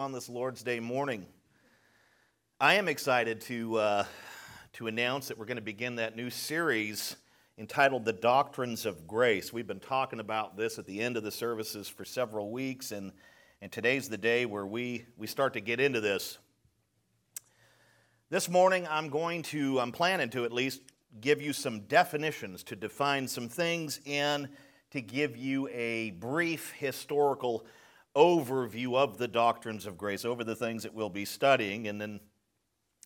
On this Lord's Day morning, I am excited to announce that we're going to begin that new series entitled The Doctrines of Grace. We've been talking about this at the end of the services for several weeks, and today's the day where we start to get into this. This morning, I'm planning to at least give you some definitions, to define some things, and to give you a brief historical overview of the doctrines of grace, over the things that we'll be studying. And then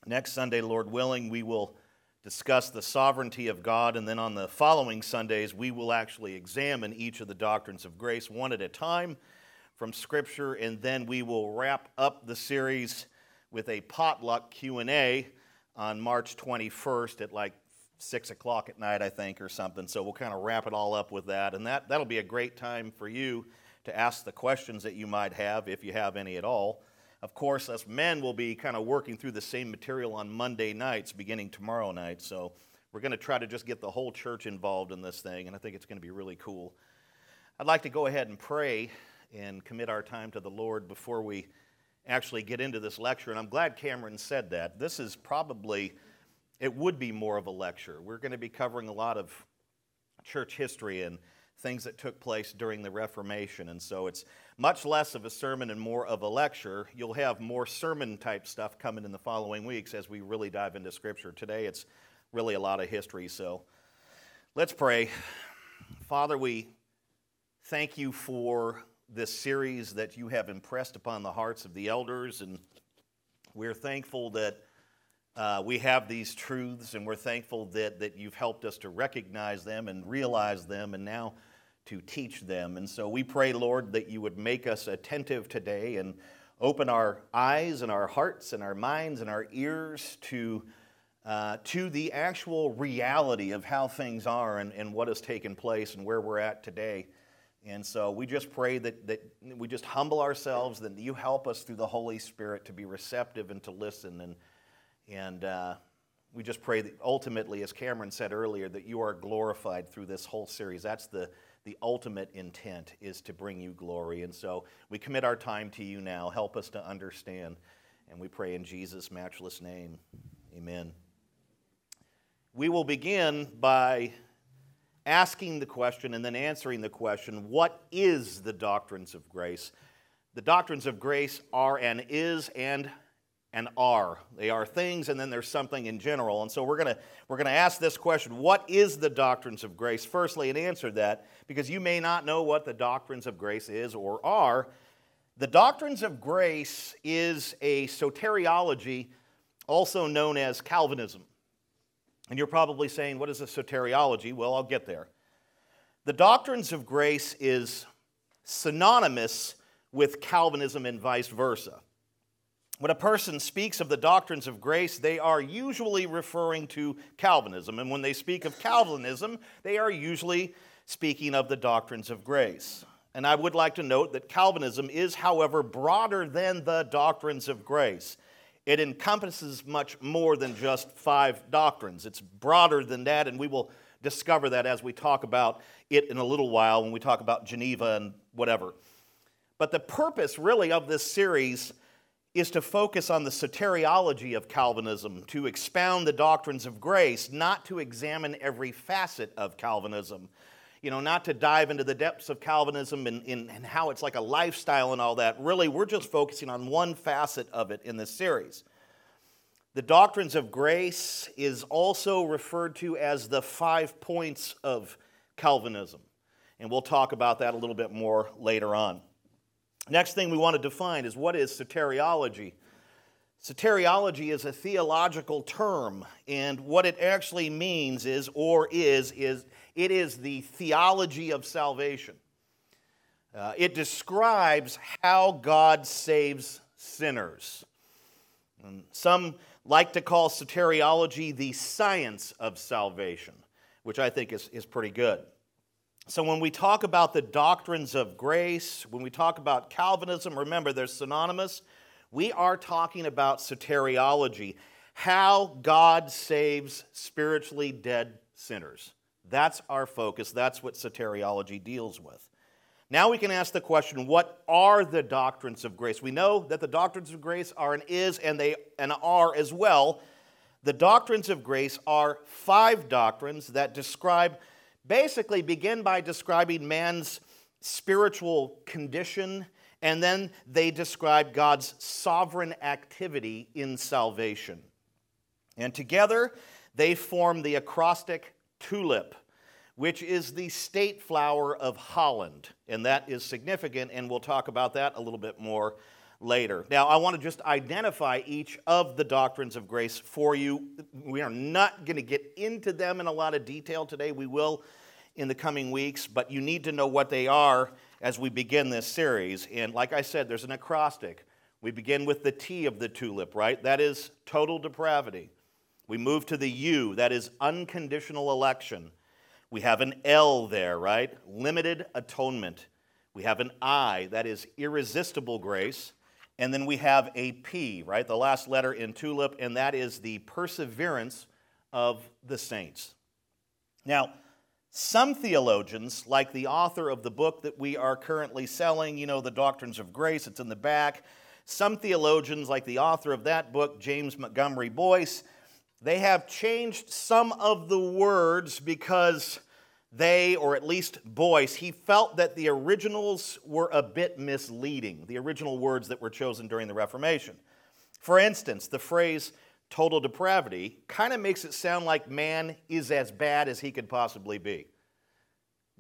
next Sunday, Lord willing, we will discuss the sovereignty of God. And then on the following Sundays, we will actually examine each of the doctrines of grace one at a time from Scripture. And then we will wrap up the series with a potluck Q&A on March 21st at like 6 o'clock at night, I think, or something. So we'll kind of wrap it all up with that. And that'll be a great time for you to ask the questions that you might have, if you have any at all. Of course, us men will be kind of working through the same material on Monday nights, beginning tomorrow night, so we're going to try to just get the whole church involved in this thing, and I think it's going to be really cool. I'd like to go ahead and pray and commit our time to the Lord before we actually get into this lecture, and I'm glad Cameron said that. This is probably, it would be more of a lecture. We're going to be covering a lot of church history and things that took place during the Reformation, and so it's much less of a sermon and more of a lecture. You'll have more sermon-type stuff coming in the following weeks as we really dive into Scripture. Today, it's really a lot of history, so let's pray. Father, we thank you for this series that you have impressed upon the hearts of the elders, and we're thankful that we have these truths, and we're thankful that you've helped us to recognize them and realize them, and now to teach them. And so we pray, Lord, that you would make us attentive today and open our eyes and our hearts and our minds and our ears to the actual reality of how things are and what has taken place and where we're at today. And so we just pray that we just humble ourselves, that you help us through the Holy Spirit to be receptive and to listen. And we just pray that ultimately, as Cameron said earlier, that you are glorified through this whole series. That's the ultimate intent, is to bring you glory. And so we commit our time to you now. Help us to understand. And we pray in Jesus' matchless name. Amen. We will begin by asking the question and then answering the question, what is the doctrines of grace? The doctrines of grace are and is and are. They are things, and then there's something in general. And so we're going to ask this question, what is the doctrines of grace? Firstly, and answer that, because you may not know what the doctrines of grace is or are. The doctrines of grace is a soteriology, also known as Calvinism. And you're probably saying, what is a soteriology? Well, I'll get there. The doctrines of grace is synonymous with Calvinism and vice versa. When a person speaks of the doctrines of grace, they are usually referring to Calvinism. And when they speak of Calvinism, they are usually speaking of the doctrines of grace. And I would like to note that Calvinism is, however, broader than the doctrines of grace. It encompasses much more than just 5 doctrines. It's broader than that, and we will discover that as we talk about it in a little while when we talk about Geneva and whatever. But the purpose, really, of this series is to focus on the soteriology of Calvinism, to expound the doctrines of grace, not to examine every facet of Calvinism. You know, not to dive into the depths of Calvinism and how it's like a lifestyle and all that. Really, we're just focusing on one facet of it in this series. The doctrines of grace is also referred to as the 5 points of Calvinism. And we'll talk about that a little bit more later on. Next thing we want to define is, what is soteriology? Soteriology is a theological term, and what it actually means is it is the theology of salvation. It describes how God saves sinners. And some like to call soteriology the science of salvation, which I think is pretty good. So when we talk about the doctrines of grace, when we talk about Calvinism, remember they're synonymous. We are talking about soteriology, how God saves spiritually dead sinners. That's our focus. That's what soteriology deals with. Now we can ask the question, what are the doctrines of grace? We know that the doctrines of grace are and is, and they and are as well. The doctrines of grace are five doctrines that describe, basically begin by describing man's spiritual condition, and then they describe God's sovereign activity in salvation. And together, they form the acrostic TULIP, which is the state flower of Holland, and that is significant, and we'll talk about that a little bit more later. Now, I want to just identify each of the doctrines of grace for you. We are not going to get into them in a lot of detail today. We will in the coming weeks, but you need to know what they are as we begin this series. And like I said, there's an acrostic. We begin with the T of the tulip, right? That is total depravity. We move to the U, that is unconditional election. We have an L there, right? Limited atonement. We have an I, that is irresistible grace. And then we have a P, right? The last letter in TULIP, and that is the perseverance of the saints. Now, some theologians, like the author of the book that we are currently selling, you know, The Doctrines of Grace, it's in the back. Some theologians, like the author of that book, James Montgomery Boyce, they have changed some of the words because they, or at least Boyce, he felt that the originals were a bit misleading, the original words that were chosen during the Reformation. For instance, the phrase total depravity kind of makes it sound like man is as bad as he could possibly be.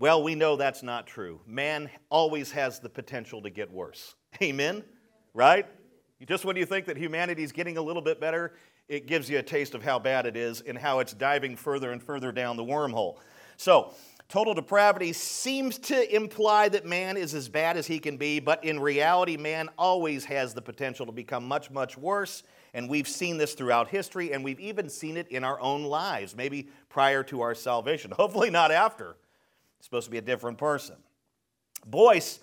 Well, we know that's not true. Man always has the potential to get worse. Amen? Right? Just when you think that humanity's getting a little bit better, it gives you a taste of how bad it is and how it's diving further and further down the wormhole. So, total depravity seems to imply that man is as bad as he can be, but in reality, man always has the potential to become much, much worse, and we've seen this throughout history, and we've even seen it in our own lives, maybe prior to our salvation. Hopefully not after. It's supposed to be a different person. Boyce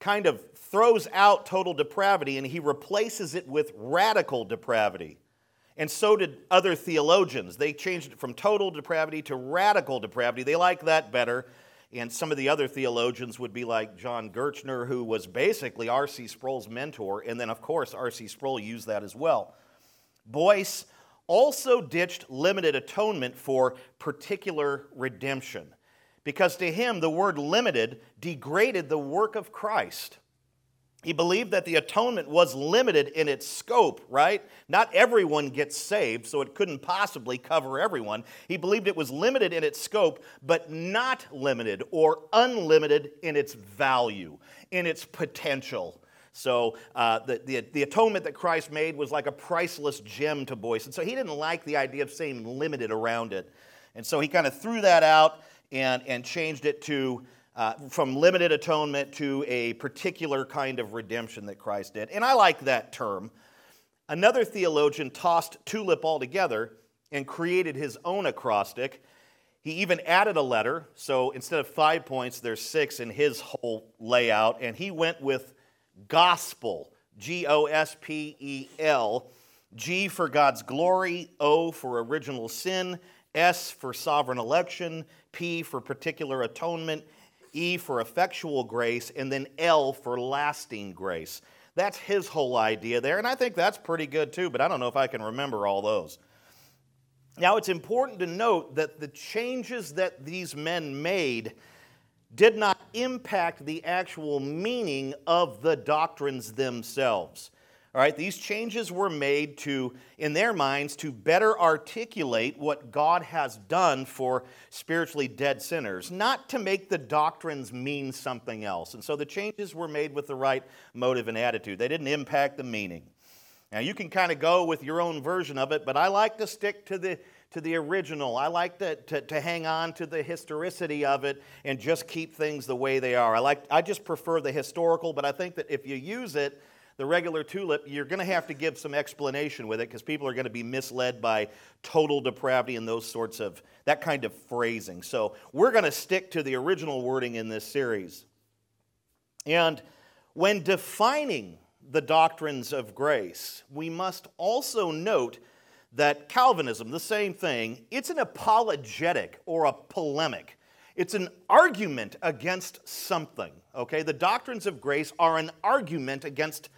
kind of throws out total depravity, and he replaces it with radical depravity. And so did other theologians. They changed it from total depravity to radical depravity. They like that better. And some of the other theologians would be like John Gerstner, who was basically R.C. Sproul's mentor. And then, of course, R.C. Sproul used that as well. Boyce also ditched limited atonement for particular redemption, because to him, the word limited degraded the work of Christ. He believed that the atonement was limited in its scope, right? Not everyone gets saved, so it couldn't possibly cover everyone. He believed it was limited in its scope, but not limited or unlimited in its value, in its potential. So the atonement that Christ made was like a priceless gem to Boyce. And so he didn't like the idea of saying limited around it. And so he kind of threw that out and changed it to from limited atonement to a particular kind of redemption that Christ did. And I like that term. Another theologian tossed TULIP altogether and created his own acrostic. He even added a letter, so instead of 5 points, there's 6 in his whole layout, and he went with gospel, G-O-S-P-E-L, G for God's glory, O for original sin, S for sovereign election, P for particular atonement, E for effectual grace, and then L for lasting grace. That's his whole idea there, and I think that's pretty good too, but I don't know if I can remember all those. Now, it's important to note that the changes that these men made did not impact the actual meaning of the doctrines themselves. All right, these changes were made to, in their minds, to better articulate what God has done for spiritually dead sinners, not to make the doctrines mean something else. And so the changes were made with the right motive and attitude. They didn't impact the meaning. Now, you can kind of go with your own version of it, but I like to stick to the original. I like to hang on to the historicity of it and just keep things the way they are. I just prefer the historical, but I think that if you use it, the regular TULIP, you're going to have to give some explanation with it because people are going to be misled by total depravity and that kind of phrasing. So we're going to stick to the original wording in this series. And when defining the doctrines of grace, we must also note that Calvinism, the same thing, it's an apologetic or a polemic. It's an argument against something, Okay, the doctrines of grace are an argument against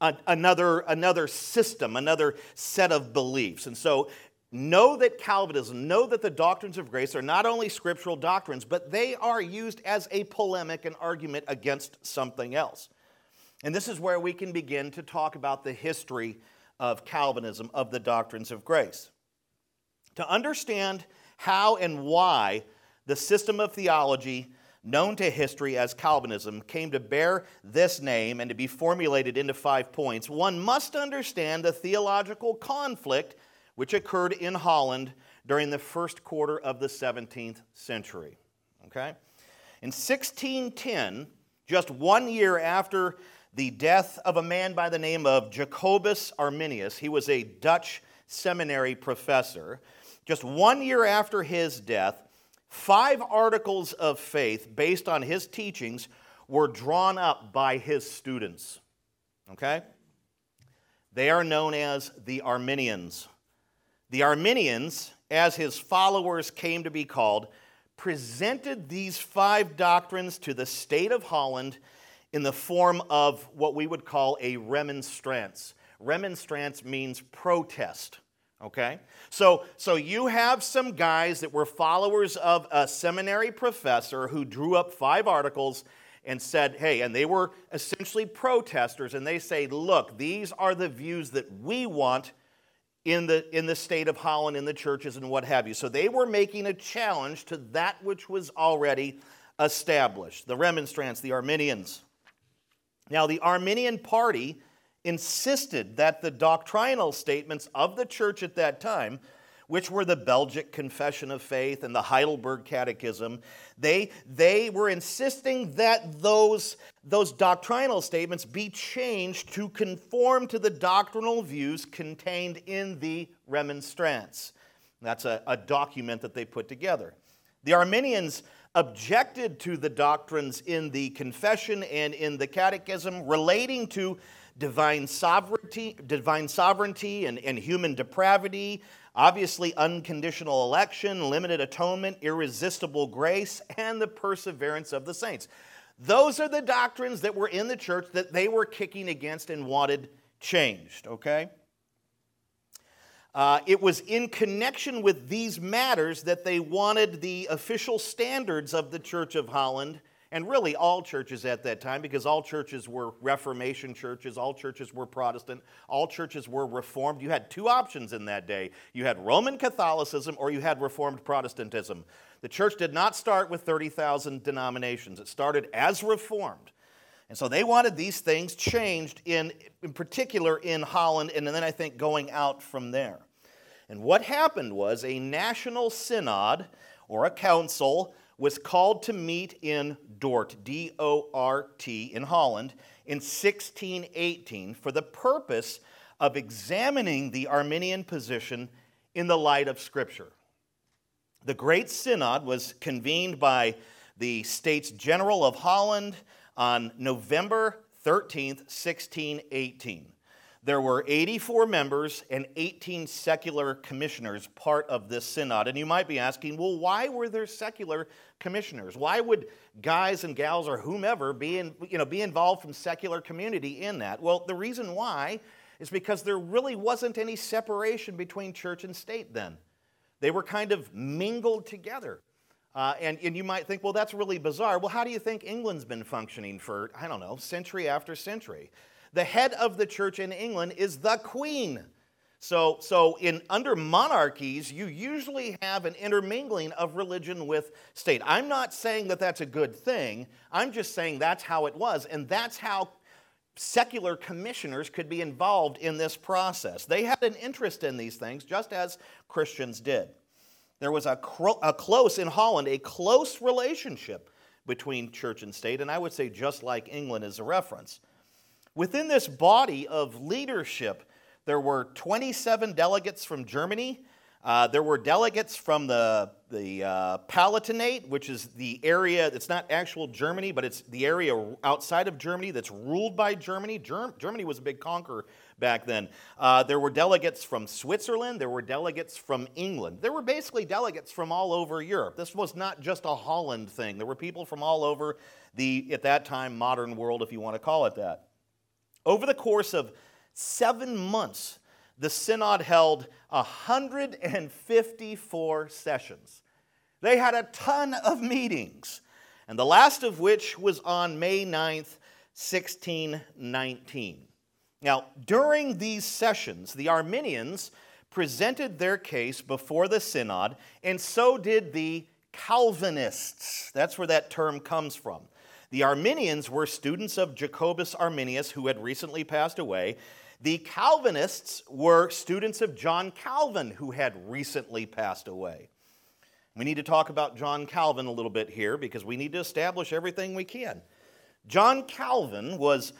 another system, another set of beliefs. And so know that Calvinism, know that the doctrines of grace are not only scriptural doctrines, but they are used as a polemic, an argument against something else. And this is where we can begin to talk about the history of Calvinism, of the doctrines of grace. To understand how and why the system of theology known to history as Calvinism came to bear this name and to be formulated into 5 points, one must understand the theological conflict which occurred in Holland during the first quarter of the 17th century. Okay? In 1610, just 1 year after the death of a man by the name of Jacobus Arminius, he was a Dutch seminary professor, just 1 year after his death, 5 articles of faith based on his teachings were drawn up by his students. Okay? They are known as the Arminians. The Arminians, as his followers came to be called, presented these 5 doctrines to the state of Holland in the form of what we would call a remonstrance. Remonstrance means protest. Okay, so you have some guys that were followers of a seminary professor who drew up 5 articles and said, hey, and they were essentially protesters, and they say, look, these are the views that we want in the state of Holland, in the churches and what have you. So they were making a challenge to that which was already established, the Remonstrants, the Arminians. Now, the Arminian party insisted that the doctrinal statements of the church at that time, which were the Belgic Confession of Faith and the Heidelberg Catechism, they were insisting that those doctrinal statements be changed to conform to the doctrinal views contained in the Remonstrance. That's a document that they put together. The Arminians objected to the doctrines in the Confession and in the Catechism relating to divine sovereignty and human depravity, obviously unconditional election, limited atonement, irresistible grace, and the perseverance of the saints. Those are the doctrines that were in the church that they were kicking against and wanted changed, okay? It was in connection with these matters that they wanted the official standards of the Church of Holland, and really all churches at that time, because all churches were Reformation churches, all churches were Protestant, all churches were Reformed. You had 2 options in that day. You had Roman Catholicism or you had Reformed Protestantism. The church did not start with 30,000 denominations. It started as Reformed. And so they wanted these things changed, in particular in Holland, and then I think going out from there. And what happened was a national synod or a council was called to meet in Dort, D-O-R-T, in Holland in 1618 for the purpose of examining the Arminian position in the light of Scripture. The Great Synod was convened by the States General of Holland on November 13th, 1618. There were 84 members and 18 secular commissioners part of this synod. And you might be asking, well, why were there secular commissioners? Why would guys and gals or whomever be involved from secular community in that? Well, the reason why is because there really wasn't any separation between church and state then. They were kind of mingled together. And you might think, well, that's really bizarre. Well, how do you think England's been functioning for, I don't know, century after century? The head of the church in England is the Queen. So under monarchies, you usually have an intermingling of religion with state. I'm not saying that that's a good thing. I'm just saying that's how it was, and that's how secular commissioners could be involved in this process. They had an interest in these things, just as Christians did. There was a close relationship between church and state, and I would say just like England as a reference. Within this body of leadership, there were 27 delegates from Germany. There were delegates from the Palatinate, which is the area that's not actual Germany, but it's the area outside of Germany that's ruled by Germany. Germany was a big conqueror back then. There were delegates from Switzerland. There were delegates from England. There were basically delegates from all over Europe. This was not just a Holland thing. There were people from all over the, at that time, modern world, if you want to call it that. Over the course of 7 months, the synod held 154 sessions. They had a ton of meetings, and the last of which was on May 9th, 1619. Now, during these sessions, the Arminians presented their case before the synod, and so did the Calvinists. That's where that term comes from. The Arminians were students of Jacobus Arminius, who had recently passed away. The Calvinists were students of John Calvin, who had recently passed away. We need to talk about John Calvin a little bit here because we need to establish everything we can. John Calvin was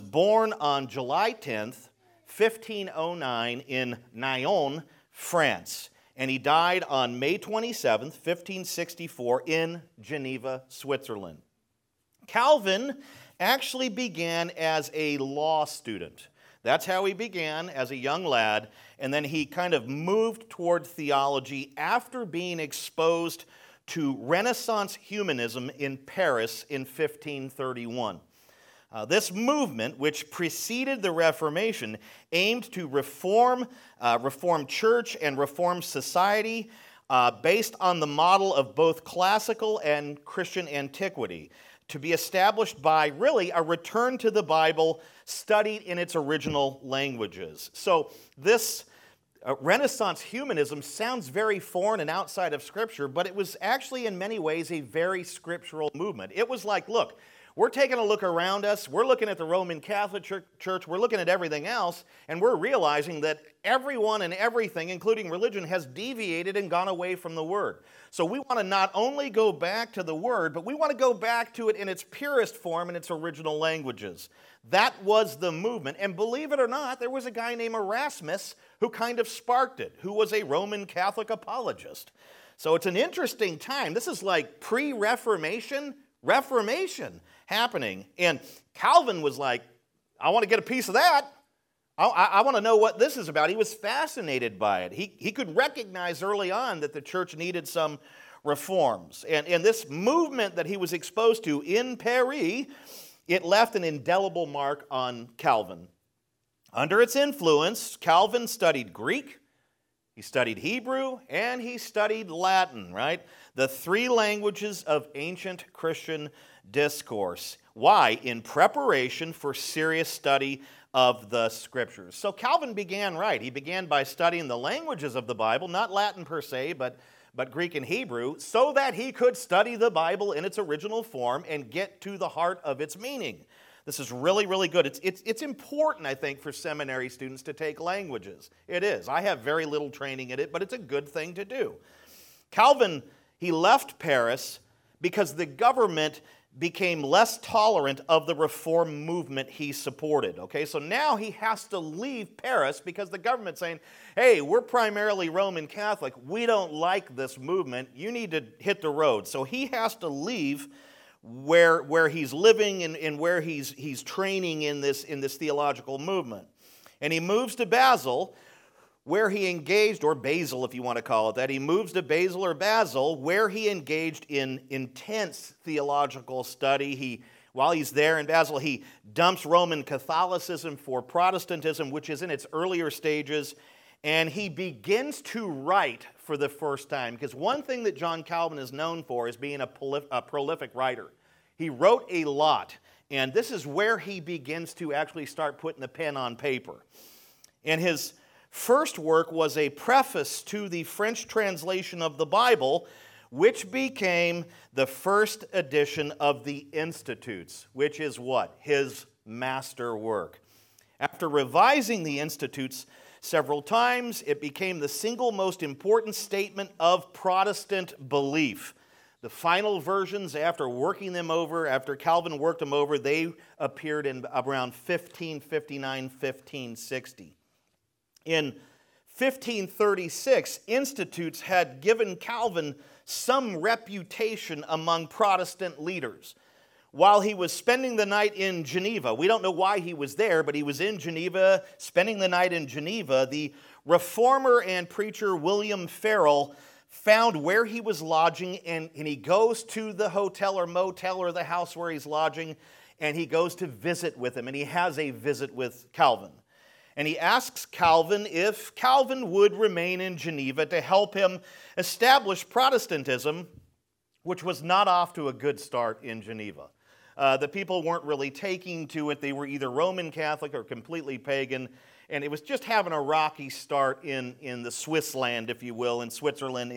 born on July 10th, 1509 in Nyon, France, and he died on May 27th, 1564 in Geneva, Switzerland. Calvin actually began as a law student. That's how he began as a young lad, and then he kind of moved toward theology after being exposed to Renaissance humanism in Paris in 1531. This movement, which preceded the Reformation, aimed to reform church and reform society based on the model of both classical and Christian antiquity, to be established by, really, a return to the Bible studied in its original languages. So this Renaissance humanism sounds very foreign and outside of Scripture, but it was actually in many ways a very scriptural movement. It was like, look, we're taking a look around us, we're looking at the Roman Catholic Church, we're looking at everything else, and we're realizing that everyone and everything, including religion, has deviated and gone away from the Word. So we want to not only go back to the Word, but we want to go back to it in its purest form, in its original languages. That was the movement. And believe it or not, there was a guy named Erasmus who kind of sparked it, who was a Roman Catholic apologist. So it's an interesting time. This is like pre-Reformation, Reformation happening. And Calvin was like, I want to get a piece of that. I want to know what this is about. He was fascinated by it. He could recognize early on that the church needed some reforms. And this movement that he was exposed to in Paris, it left an indelible mark on Calvin. Under its influence, Calvin studied Greek, he studied Hebrew, and he studied Latin, right? The three languages of ancient Christian discourse. Why? In preparation for serious study of the Scriptures. So Calvin began right. He began by studying the languages of the Bible, not Latin per se, but Greek and Hebrew, so that he could study the Bible in its original form and get to the heart of its meaning. This is really, really good. It's important, I think, for seminary students to take languages. It is. I have very little training in it, but it's a good thing to do. Calvin, he left Paris because the government became less tolerant of the reform movement he supported. Okay, so now he has to leave Paris because the government's saying, hey, we're primarily Roman Catholic. We don't like this movement. You need to hit the road. So he has to leave where he's living and where he's training in this theological movement. And he moves to Basel, where he engaged, or Basil if you want to call it that, he moves to Basil or Basel, where he engaged in intense theological study. While he's there in Basel, he dumps Roman Catholicism for Protestantism, which is in its earlier stages, and he begins to write for the first time. Because one thing that John Calvin is known for is being a prolific writer. He wrote a lot, and this is where he begins to actually start putting the pen on paper. And his first work was a preface to the French translation of the Bible, which became the first edition of the Institutes, which is what? His masterwork. After revising the Institutes several times, it became the single most important statement of Protestant belief. The final versions, after Calvin worked them over, they appeared in around 1559, 1560. In 1536, Institutes had given Calvin some reputation among Protestant leaders. while he was spending the night in Geneva. We don't know why he was there, but he was in Geneva, spending the night in Geneva. The reformer and preacher William Farrell found where he was lodging, and he goes to the hotel or motel or the house where he's lodging, and he goes to visit with him, and he has a visit with Calvin. And he asks Calvin if Calvin would remain in Geneva to help him establish Protestantism, which was not off to a good start in Geneva. The people weren't really taking to it. They were either Roman Catholic or completely pagan, and it was just having a rocky start in the Swiss land, if you will, in Switzerland,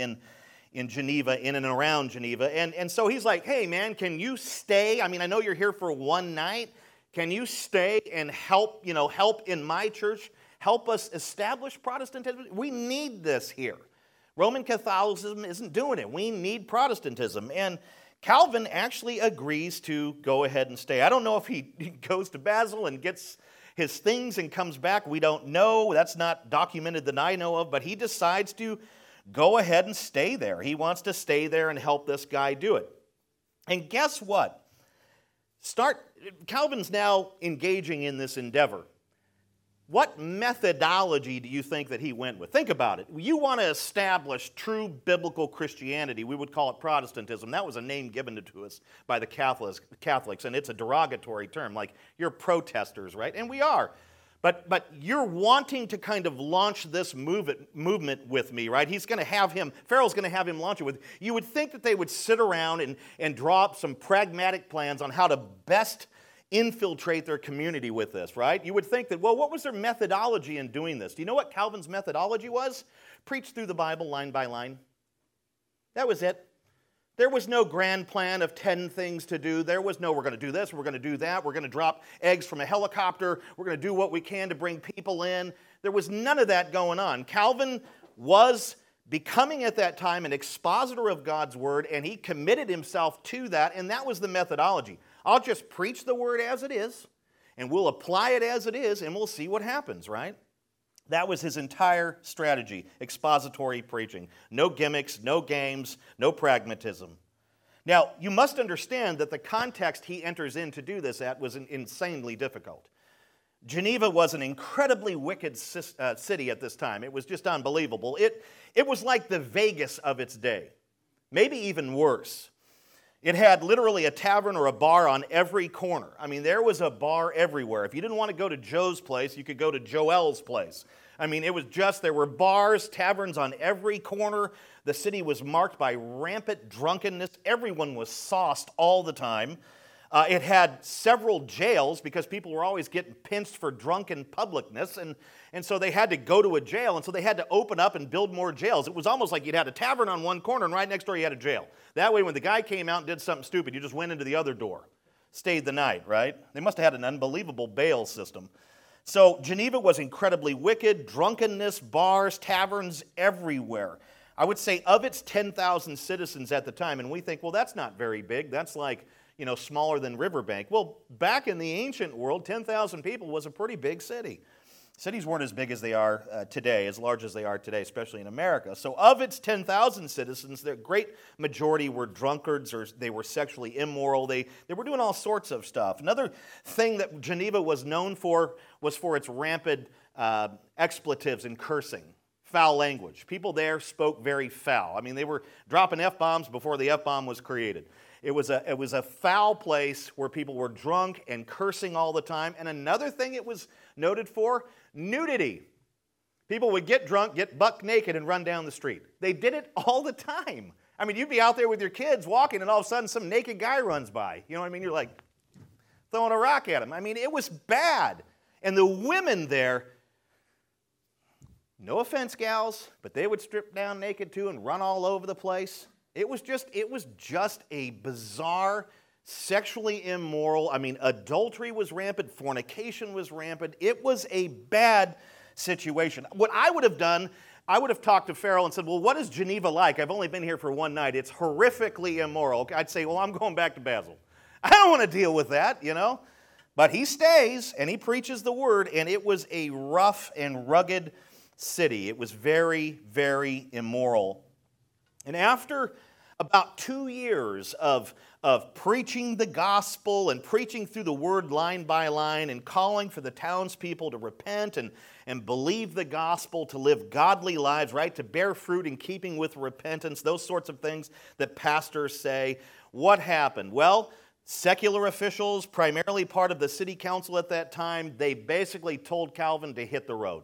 in Geneva, in and around Geneva. And so he's like, hey, man, can you stay? I mean, I know you're here for one night. Can you stay and help, you know, help in my church? Help us establish Protestantism? We need this here. Roman Catholicism isn't doing it. We need Protestantism. And Calvin actually agrees to go ahead and stay. I don't know if he goes to Basel and gets his things and comes back. We don't know. That's not documented that I know of. But he decides to go ahead and stay there. He wants to stay there and help this guy do it. And guess what? Calvin's now engaging in this endeavor. What methodology do you think that he went with? Think about it. You want to establish true biblical Christianity. We would call it Protestantism. That was a name given to us by the Catholics, and it's a derogatory term, like you're protesters, right? And we are. But you're wanting to kind of launch this movement with me, right? Farrell's going to have him launch it with you. You would think that they would sit around and draw up some pragmatic plans on how to best infiltrate their community with this, right? You would think that, well, what was their methodology in doing this? Do you know what Calvin's methodology was? Preach through the Bible line by line. That was it. There was no grand plan of 10 things to do. There was no, we're going to do this, we're going to do that, we're going to drop eggs from a helicopter, we're going to do what we can to bring people in. There was none of that going on. Calvin was becoming at that time an expositor of God's Word, and he committed himself to that, and that was the methodology. I'll just preach the Word as it is, and we'll apply it as it is, and we'll see what happens, right? That was his entire strategy, expository preaching. No gimmicks, no games, no pragmatism. Now, you must understand that the context he enters in to do this at was insanely difficult. Geneva was an incredibly wicked city at this time. It was just unbelievable. It was like the Vegas of its day, maybe even worse. It had literally a tavern or a bar on every corner. I mean, there was a bar everywhere. If you didn't want to go to Joe's place, you could go to Joel's place. I mean, it was just, there were bars, taverns on every corner. The city was marked by rampant drunkenness. Everyone was sauced all the time. It had several jails because people were always getting pinched for drunken publicness, and so they had to go to a jail, and so they had to open up and build more jails. It was almost like you'd had a tavern on one corner, and right next door you had a jail. That way, when the guy came out and did something stupid, you just went into the other door, stayed the night, right? They must have had an unbelievable bail system. So Geneva was incredibly wicked, drunkenness, bars, taverns everywhere. I would say of its 10,000 citizens at the time, and we think, well, that's not very big. That's like, you know, smaller than Riverbank. Well, back in the ancient world, 10,000 people was a pretty big city. Cities weren't as big as they are today, as large as they are today, especially in America. So of its 10,000 citizens, the great majority were drunkards or they were sexually immoral. They were doing all sorts of stuff. Another thing that Geneva was known for was for its rampant expletives and cursing. Foul language. People there spoke very foul. I mean, they were dropping F-bombs before the F-bomb was created. It was a foul place where people were drunk and cursing all the time. And another thing it was noted for, nudity. People would get drunk, get buck naked, and run down the street. They did it all the time. I mean, you'd be out there with your kids walking, and all of a sudden some naked guy runs by. You know what I mean? You're like throwing a rock at him. I mean, it was bad. And the women there, no offense, gals, but they would strip down naked too and run all over the place. It was just a bizarre, sexually immoral, I mean, adultery was rampant, fornication was rampant. It was a bad situation. What I would have done, I would have talked to Farrell and said, well, what is Geneva like? I've only been here for one night. It's horrifically immoral. I'd say, well, I'm going back to Basel. I don't want to deal with that, you know. But he stays and he preaches the word, and it was a rough and rugged city. It was very, very immoral. And after about 2 years of preaching the gospel and preaching through the word line by line and calling for the townspeople to repent and believe the gospel, to live godly lives, right, to bear fruit in keeping with repentance, those sorts of things that pastors say. What happened? Well, secular officials, primarily part of the city council at that time, they basically told Calvin to hit the road.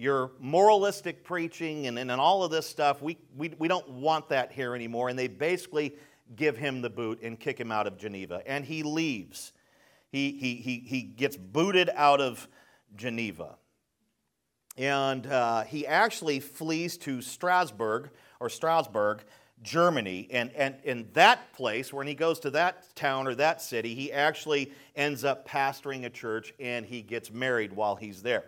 Your moralistic preaching and all of this stuff, we don't want that here anymore. And they basically give him the boot and kick him out of Geneva. And he leaves. He gets booted out of Geneva. And he actually flees to Strasbourg, Germany. And in that place, when he goes to that town or that city, he actually ends up pastoring a church and he gets married while he's there.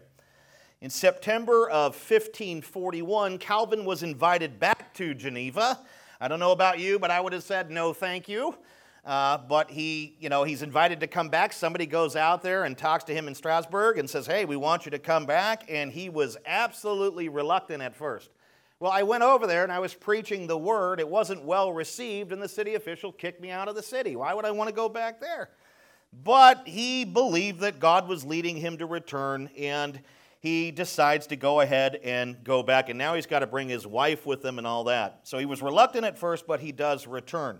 In September of 1541, Calvin was invited back to Geneva. I don't know about you, but I would have said no, thank you. But he's invited to come back. Somebody goes out there and talks to him in Strasbourg and says, "Hey, we want you to come back." And he was absolutely reluctant at first. Well, I went over there and I was preaching the word. It wasn't well received, and the city official kicked me out of the city. Why would I want to go back there? But he believed that God was leading him to return, and he decides to go ahead and go back, and now he's got to bring his wife with him and all that. So he was reluctant at first, but he does return.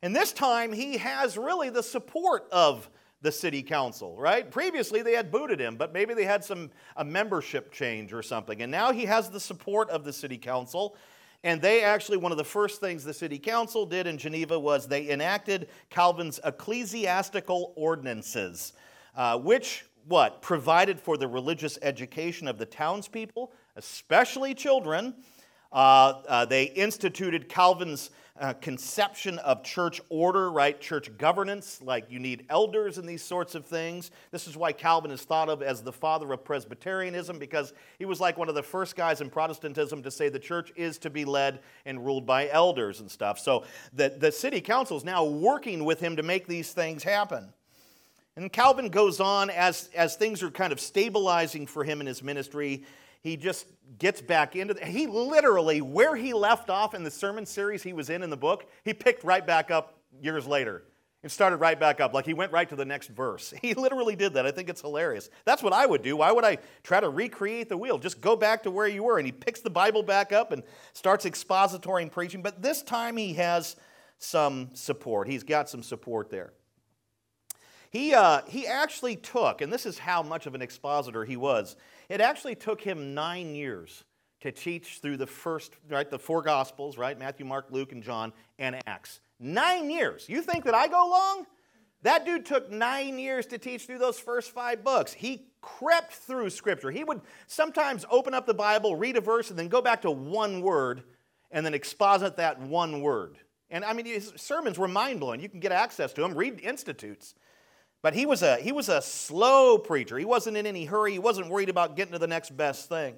And this time, he has really the support of the city council, right? Previously, they had booted him, but maybe they had a membership change or something. And now he has the support of the city council, and they actually, one of the first things the city council did in Geneva was they enacted Calvin's ecclesiastical ordinances, which provided for the religious education of the townspeople, especially children. They instituted Calvin's conception of church order, right? Church governance, like you need elders and these sorts of things. This is why Calvin is thought of as the father of Presbyterianism, because he was like one of the first guys in Protestantism to say the church is to be led and ruled by elders and stuff. So the city council is now working with him to make these things happen. And Calvin goes on, as things are kind of stabilizing for him in his ministry, he just gets back into it. He literally, where he left off in the sermon series he was in the book, he picked right back up years later and started right back up. Like he went right to the next verse. He literally did that. I think it's hilarious. That's what I would do. Why would I try to recreate the wheel? Just go back to where you were. And he picks the Bible back up and starts expository and preaching. But this time he has some support. He's got some support there. He actually took, and this is how much of an expositor he was, it actually took him 9 years to teach through the four Gospels, right, Matthew, Mark, Luke, and John, and Acts. 9 years. You think that I go long? That dude took 9 years to teach through those first 5 books. He crept through Scripture. He would sometimes open up the Bible, read a verse, and then go back to one word, and then exposit that one word. And I mean, his sermons were mind-blowing. You can get access to them. Read Institutes. But he was a slow preacher. He wasn't in any hurry. He wasn't worried about getting to the next best thing.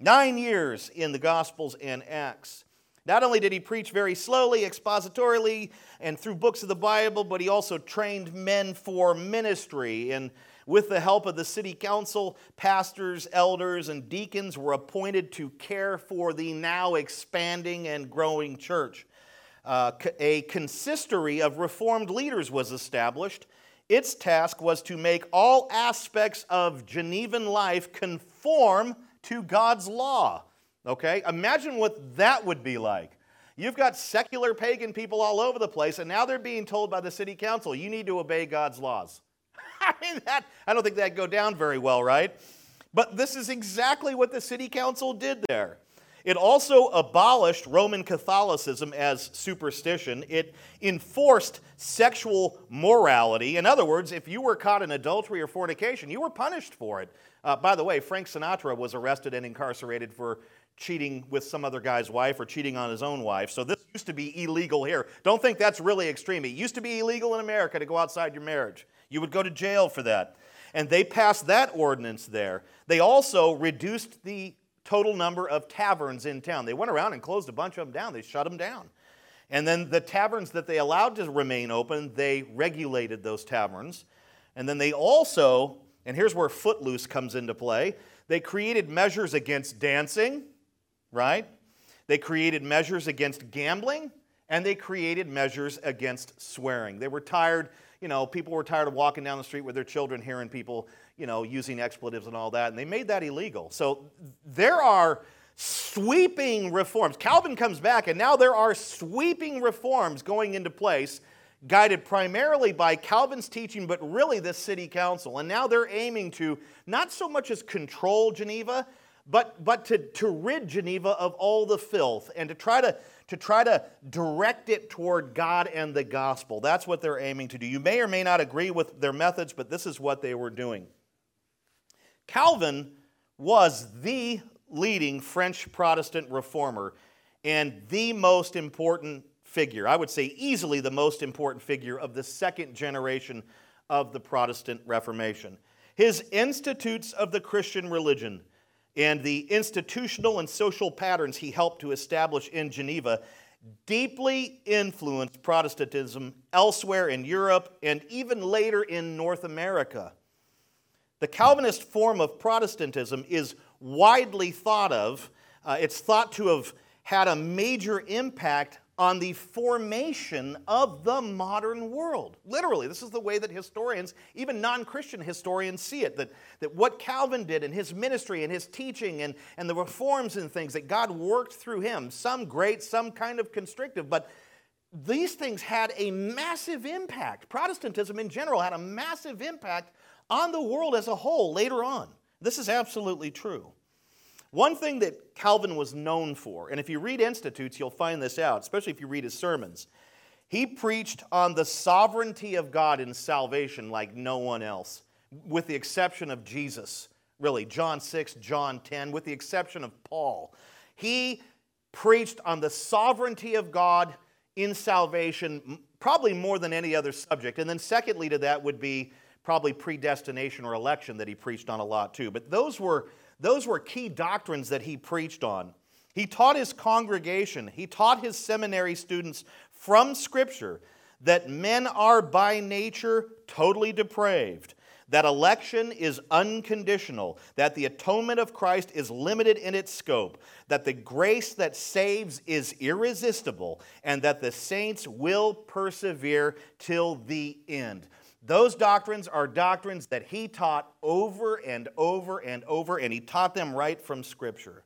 9 years in the Gospels and Acts. Not only did he preach very slowly, expositorily, and through books of the Bible, but he also trained men for ministry. And with the help of the city council, pastors, elders, and deacons were appointed to care for the now expanding and growing church. A consistory of Reformed leaders was established. Its task was to make all aspects of Genevan life conform to God's law. Okay? Imagine what that would be like. You've got secular pagan people all over the place, and now they're being told by the city council, you need to obey God's laws. I mean, I don't think that'd go down very well, right? But this is exactly what the city council did there. It also abolished Roman Catholicism as superstition. It enforced sexual morality. In other words, if you were caught in adultery or fornication, you were punished for it. By the way, Frank Sinatra was arrested and incarcerated for cheating with some other guy's wife or cheating on his own wife. So this used to be illegal here. Don't think that's really extreme. It used to be illegal in America to go outside your marriage. You would go to jail for that. And they passed that ordinance there. They also reduced the total number of taverns in town. They went around and closed a bunch of them down. They shut them down. And then the taverns that they allowed to remain open, they regulated those taverns. And then they also, and here's where Footloose comes into play, they created measures against dancing, right? They created measures against gambling. and they created measures against swearing. They were tired, people were tired of walking down the street with their children hearing people, using expletives and all that, and they made that illegal. So there are sweeping reforms. Calvin comes back, and now there are sweeping reforms going into place, guided primarily by Calvin's teaching, but really this city council. And now they're aiming to not so much as control Geneva, but to rid Geneva of all the filth and to try to direct it toward God and the gospel. That's what they're aiming to do. You may or may not agree with their methods, but this is what they were doing. Calvin was the leading French Protestant reformer and the most important figure, I would say easily the most important figure of the second generation of the Protestant Reformation. His Institutes of the Christian Religion and the institutional and social patterns he helped to establish in Geneva deeply influenced Protestantism elsewhere in Europe and even later in North America. The Calvinist form of Protestantism is widely thought of. It's thought to have had a major impact on the formation of the modern world. Literally, this is the way that historians, even non-Christian historians, see it, that what Calvin did in his ministry and his teaching and the reforms and things that God worked through him, some great, some kind of constrictive, but these things had a massive impact. Protestantism in general had a massive impact on the world as a whole later on. This is absolutely true. One thing that Calvin was known for, and if you read Institutes, you'll find this out, especially if you read his sermons, he preached on the sovereignty of God in salvation like no one else, with the exception of Jesus, really, John 6, John 10, with the exception of Paul. He preached on the sovereignty of God in salvation probably more than any other subject. And then secondly to that would be probably predestination or election that he preached on a lot too. But those were key doctrines that he preached on. He taught his congregation, he taught his seminary students from Scripture that men are by nature totally depraved, that election is unconditional, that the atonement of Christ is limited in its scope, that the grace that saves is irresistible, and that the saints will persevere till the end. Those doctrines are doctrines that he taught over and over and over, and he taught them right from Scripture.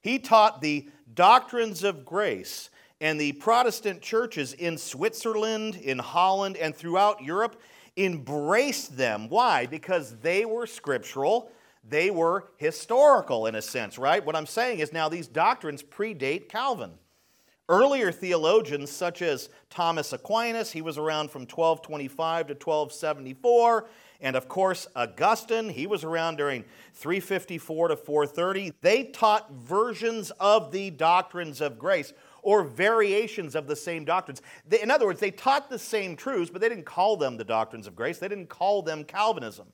He taught the doctrines of grace, and the Protestant churches in Switzerland, in Holland, and throughout Europe embraced them. Why? Because they were scriptural, they were historical in a sense, right? What I'm saying is now these doctrines predate Calvin. Earlier theologians such as Thomas Aquinas, he was around from 1225 to 1274, and of course Augustine, he was around during 354 to 430. They taught versions of the doctrines of grace or variations of the same doctrines. In other words, they taught the same truths, but they didn't call them the doctrines of grace. They didn't call them Calvinism.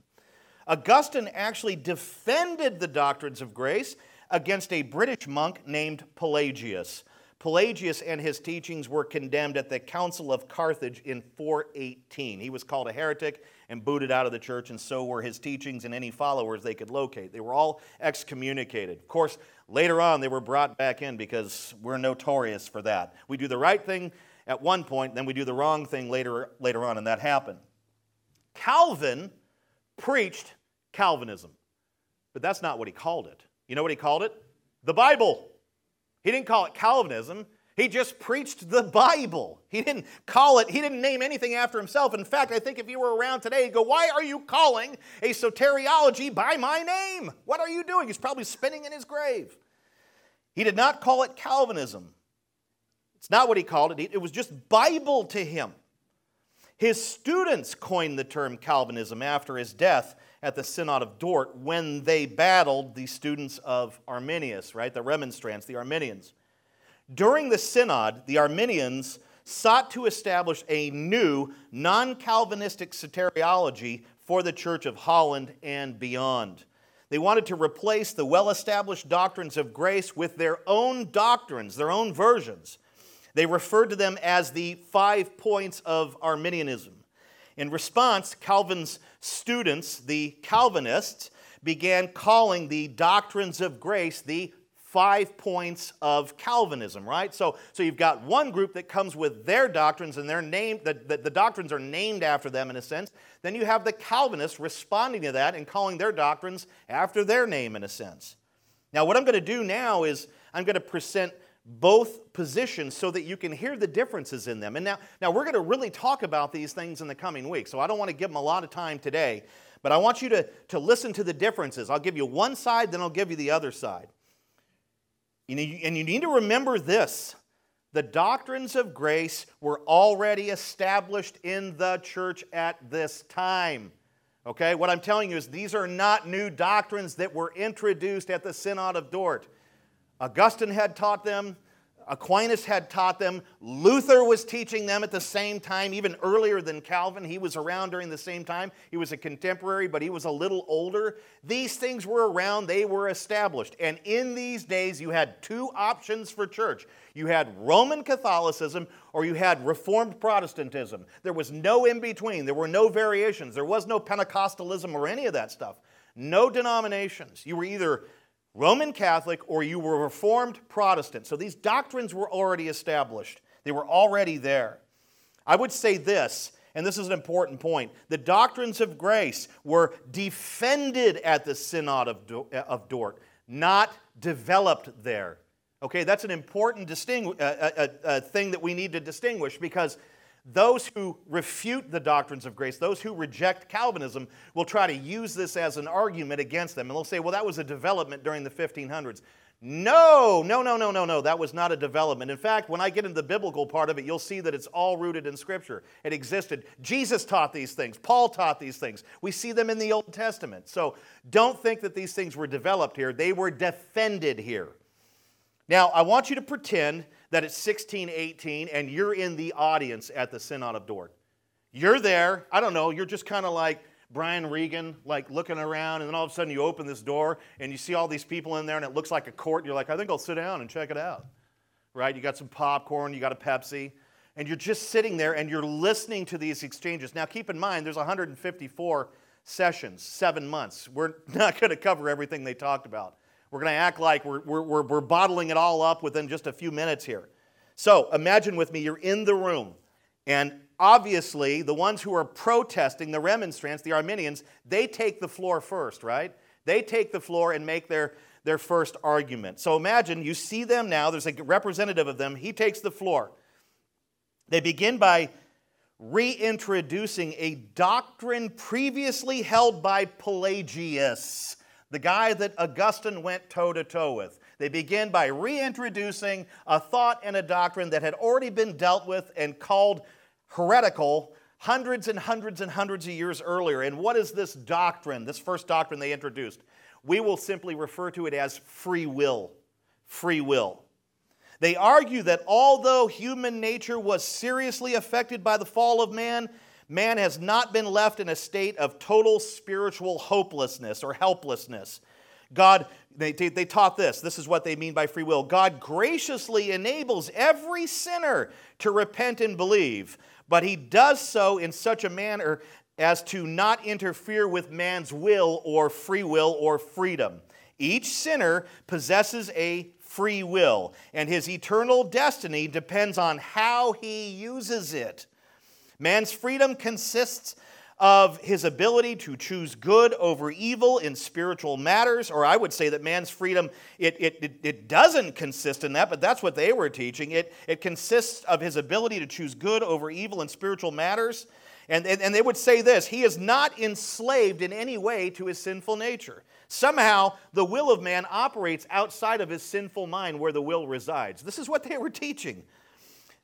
Augustine actually defended the doctrines of grace against a British monk named Pelagius. Pelagius and his teachings were condemned at the Council of Carthage in 418. He was called a heretic and booted out of the church, and so were his teachings and any followers they could locate. They were all excommunicated. Of course, later on they were brought back in because we're notorious for that. We do the right thing at one point, then we do the wrong thing later on, and that happened. Calvin preached Calvinism, but that's not what he called it. You know what he called it? The Bible. He didn't call it Calvinism. He just preached the Bible. He didn't name anything after himself. In fact, I think if you were around today, he'd go, "Why are you calling a soteriology by my name? What are you doing?" He's probably spinning in his grave. He did not call it Calvinism. It's not what he called it. It was just Bible to him. His students coined the term Calvinism after his death at the Synod of Dort when they battled the students of Arminius, right? The Remonstrants, the Arminians. During the Synod, the Arminians sought to establish a new non-Calvinistic soteriology for the Church of Holland and beyond. They wanted to replace the well-established doctrines of grace with their own doctrines, their own versions. They referred to them as the 5 points of Arminianism. In response, Calvin's students, the Calvinists, began calling the doctrines of grace the 5 points of Calvinism, right? So you've got one group that comes with their doctrines and their name, the doctrines are named after them in a sense. Then you have the Calvinists responding to that and calling their doctrines after their name in a sense. Now what I'm going to do now is I'm going to present both positions so that you can hear the differences in them. And now we're going to really talk about these things in the coming week, so I don't want to give them a lot of time today, but I want you to listen to the differences. I'll give you one side, then I'll give you the other side. And you need to remember this. The doctrines of grace were already established in the church at this time. Okay? What I'm telling you is these are not new doctrines that were introduced at the Synod of Dort. Augustine had taught them. Aquinas had taught them. Luther was teaching them at the same time, even earlier than Calvin. He was around during the same time. He was a contemporary, but he was a little older. These things were around. They were established. And in these days, you had two options for church. You had Roman Catholicism or you had Reformed Protestantism. There was no in-between. There were no variations. There was no Pentecostalism or any of that stuff. No denominations. You were either Roman Catholic or you were Reformed Protestant. So these doctrines were already established. They were already there. I would say this, and this is an important point. The doctrines of grace were defended at the Synod of Dort, not developed there. Okay, that's an important thing that we need to distinguish, because those who refute the doctrines of grace, those who reject Calvinism, will try to use this as an argument against them. And they'll say, well, that was a development during the 1500s. No. That was not a development. In fact, when I get into the biblical part of it, you'll see that it's all rooted in Scripture. It existed. Jesus taught these things. Paul taught these things. We see them in the Old Testament. So don't think that these things were developed here. They were defended here. Now, I want you to pretend that it's 1618 and you're in the audience at the Synod of Dort. You're there. I don't know. You're just kind of like Brian Regan, like looking around, and then all of a sudden you open this door and you see all these people in there and it looks like a court. You're like, I think I'll sit down and check it out. Right? You got some popcorn. You got a Pepsi. And you're just sitting there and you're listening to these exchanges. Now, keep in mind, there's 154 sessions, 7 months. We're not going to cover everything they talked about. We're going to act like we're bottling it all up within just a few minutes here. So imagine with me, you're in the room. And obviously, the ones who are protesting, the Remonstrants, the Arminians, they take the floor first, right? They take the floor and make their first argument. So imagine you see them now. There's a representative of them. He takes the floor. They begin by reintroducing a doctrine previously held by Pelagius, the guy that Augustine went toe-to-toe with. They begin by reintroducing a thought and a doctrine that had already been dealt with and called heretical hundreds and hundreds and hundreds of years earlier. And what is this doctrine, this first doctrine they introduced? We will simply refer to it as free will. Free will. They argue that although human nature was seriously affected by the fall of man, man has not been left in a state of total spiritual hopelessness or helplessness. God, they taught this. This is what they mean by free will. God graciously enables every sinner to repent and believe, but he does so in such a manner as to not interfere with man's will or freedom. Each sinner possesses a free will, and his eternal destiny depends on how he uses it. Man's freedom consists of his ability to choose good over evil in spiritual matters, or I would say that man's freedom, it doesn't consist in that, but that's what they were teaching. It consists of his ability to choose good over evil in spiritual matters. And they would say this: he is not enslaved in any way to his sinful nature. Somehow, the will of man operates outside of his sinful mind where the will resides. This is what they were teaching.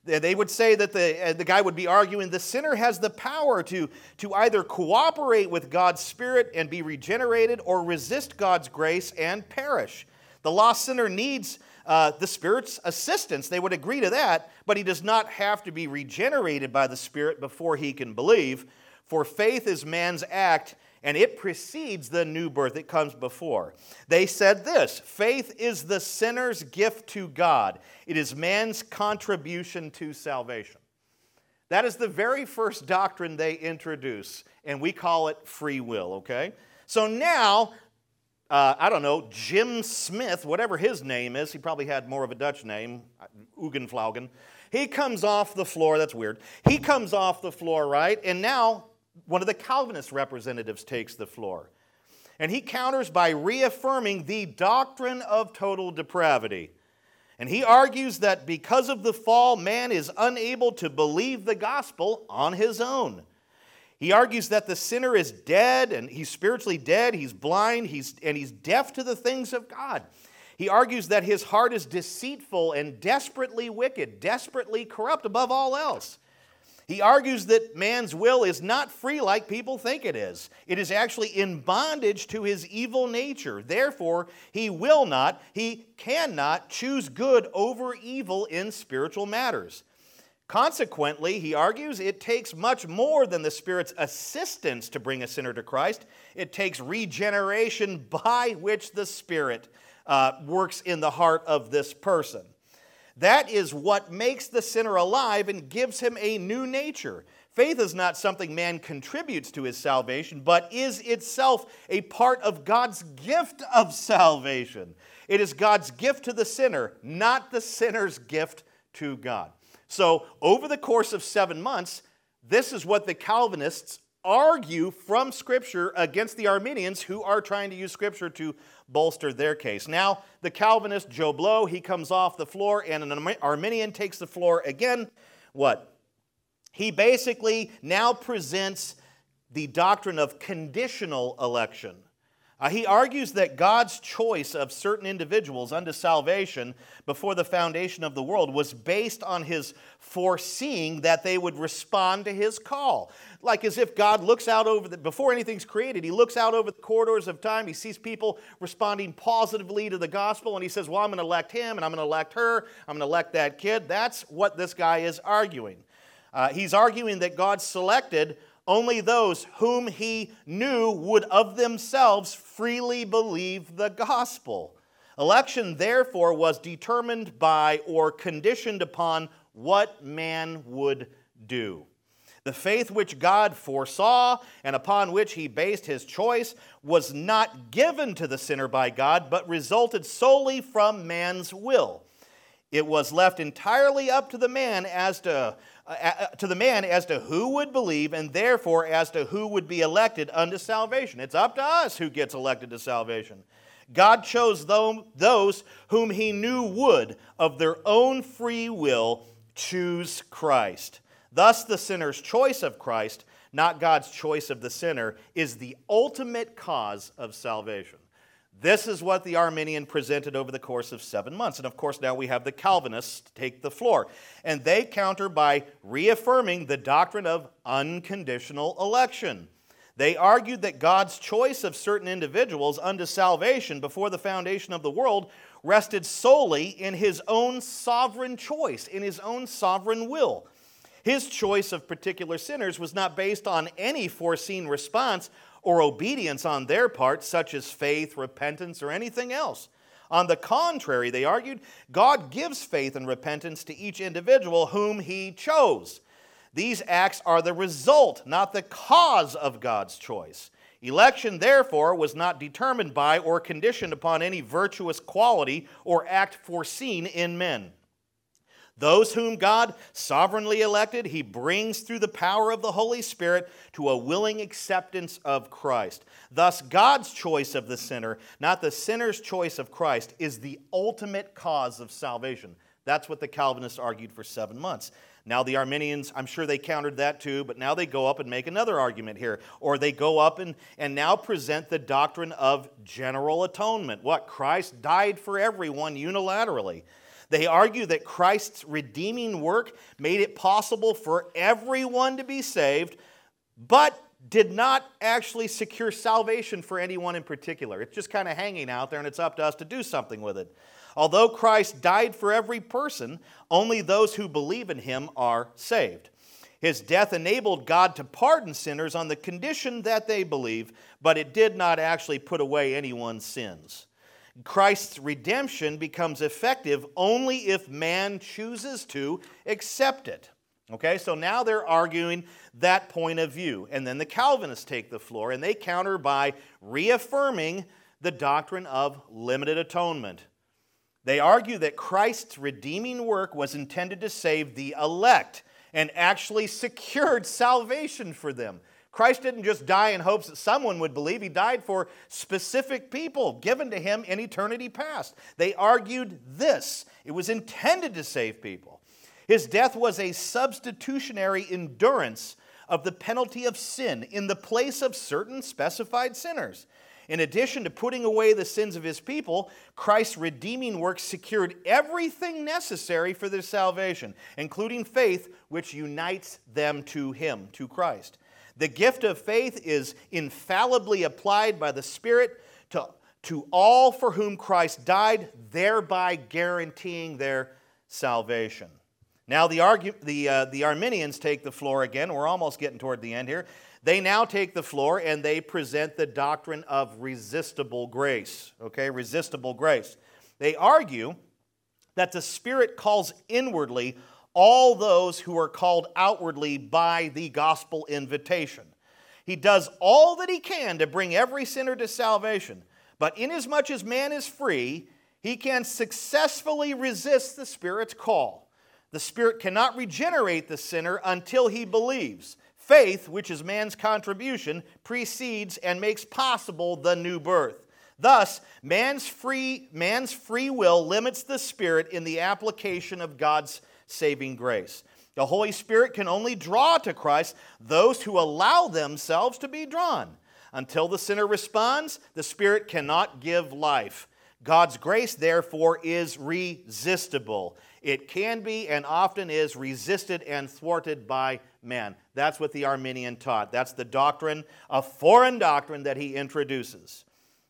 They would say that the guy would be arguing the sinner has the power to either cooperate with God's Spirit and be regenerated or resist God's grace and perish. The lost sinner needs the Spirit's assistance. They would agree to that, but he does not have to be regenerated by the Spirit before he can believe, for faith is man's act, and it precedes the new birth. It comes before. They said this: faith is the sinner's gift to God. It is man's contribution to salvation. That is the very first doctrine they introduce, and we call it free will, okay? So now, I don't know, Jim Smith, whatever his name is, he probably had more of a Dutch name, Ugenvlaugen. He comes off the floor, that's weird. He comes off the floor, right? And now one of the Calvinist representatives takes the floor. And he counters by reaffirming the doctrine of total depravity. And he argues that because of the fall, man is unable to believe the gospel on his own. He argues that the sinner is dead, and he's spiritually dead, he's blind, he's deaf to the things of God. He argues that his heart is deceitful and desperately wicked, desperately corrupt above all else. He argues that man's will is not free like people think it is. It is actually in bondage to his evil nature. Therefore, he will not, he cannot choose good over evil in spiritual matters. Consequently, he argues, it takes much more than the Spirit's assistance to bring a sinner to Christ. It takes regeneration by which the Spirit works in the heart of this person. That is what makes the sinner alive and gives him a new nature. Faith is not something man contributes to his salvation, but is itself a part of God's gift of salvation. It is God's gift to the sinner, not the sinner's gift to God. So, over the course of 7 months, this is what the Calvinists argue from Scripture against the Arminians who are trying to use Scripture to bolster their case. Now, the Calvinist, Joe Blow, he comes off the floor and an Arminian takes the floor again. What? He basically now presents the doctrine of conditional election. He argues that God's choice of certain individuals unto salvation before the foundation of the world was based on his foreseeing that they would respond to his call. Like as if God looks out over, before anything's created, he looks out over the corridors of time, he sees people responding positively to the gospel, and he says, well, I'm going to elect him, and I'm going to elect her, I'm going to elect that kid. That's what this guy is arguing. He's arguing that God selected only those whom he knew would of themselves freely believe the gospel. Election, therefore, was determined by or conditioned upon what man would do. The faith which God foresaw and upon which he based his choice was not given to the sinner by God, but resulted solely from man's will. It was left entirely up to the man as to who would believe and therefore as to who would be elected unto salvation. It's up to us who gets elected to salvation. God chose those whom he knew would, of their own free will, choose Christ. Thus the sinner's choice of Christ, not God's choice of the sinner, is the ultimate cause of salvation. This is what the Arminian presented over the course of 7 months. And of course, now we have the Calvinists take the floor. And they counter by reaffirming the doctrine of unconditional election. They argued that God's choice of certain individuals unto salvation before the foundation of the world rested solely in his own sovereign choice, in his own sovereign will. His choice of particular sinners was not based on any foreseen response or obedience on their part, such as faith, repentance, or anything else. On the contrary, they argued, God gives faith and repentance to each individual whom he chose. These acts are the result, not the cause of God's choice. Election, therefore, was not determined by or conditioned upon any virtuous quality or act foreseen in men. Those whom God sovereignly elected, he brings through the power of the Holy Spirit to a willing acceptance of Christ. Thus, God's choice of the sinner, not the sinner's choice of Christ, is the ultimate cause of salvation. That's what the Calvinists argued for 7 months. Now the Arminians, I'm sure they countered that too, but now they go up and make another argument here. Or they go up and now present the doctrine of general atonement. What? Christ died for everyone unilaterally. They argue that Christ's redeeming work made it possible for everyone to be saved, but did not actually secure salvation for anyone in particular. It's just kind of hanging out there, and it's up to us to do something with it. Although Christ died for every person, only those who believe in him are saved. His death enabled God to pardon sinners on the condition that they believe, but it did not actually put away anyone's sins. Christ's redemption becomes effective only if man chooses to accept it. Okay, so now they're arguing that point of view. And then the Calvinists take the floor and they counter by reaffirming the doctrine of limited atonement. They argue that Christ's redeeming work was intended to save the elect and actually secured salvation for them. Christ didn't just die in hopes that someone would believe. He died for specific people given to him in eternity past. They argued this. It was intended to save people. His death was a substitutionary endurance of the penalty of sin in the place of certain specified sinners. In addition to putting away the sins of his people, Christ's redeeming work secured everything necessary for their salvation, including faith, which unites them to him, to Christ. The gift of faith is infallibly applied by the Spirit to all for whom Christ died, thereby guaranteeing their salvation. Now the Arminians take the floor again. We're almost getting toward the end here. They now take the floor and they present the doctrine of resistible grace. Okay, resistible grace. They argue that the Spirit calls inwardly all those who are called outwardly by the gospel invitation. He does all that he can to bring every sinner to salvation, but inasmuch as man is free, he can successfully resist the Spirit's call. The Spirit cannot regenerate the sinner until he believes. Faith, which is man's contribution, precedes and makes possible the new birth. Thus, man's free will limits the Spirit in the application of God's saving grace. The Holy Spirit can only draw to Christ those who allow themselves to be drawn. Until the sinner responds, the Spirit cannot give life. God's grace, therefore, is resistible. It can be and often is resisted and thwarted by man. That's what the Arminian taught. That's the doctrine, a foreign doctrine that he introduces.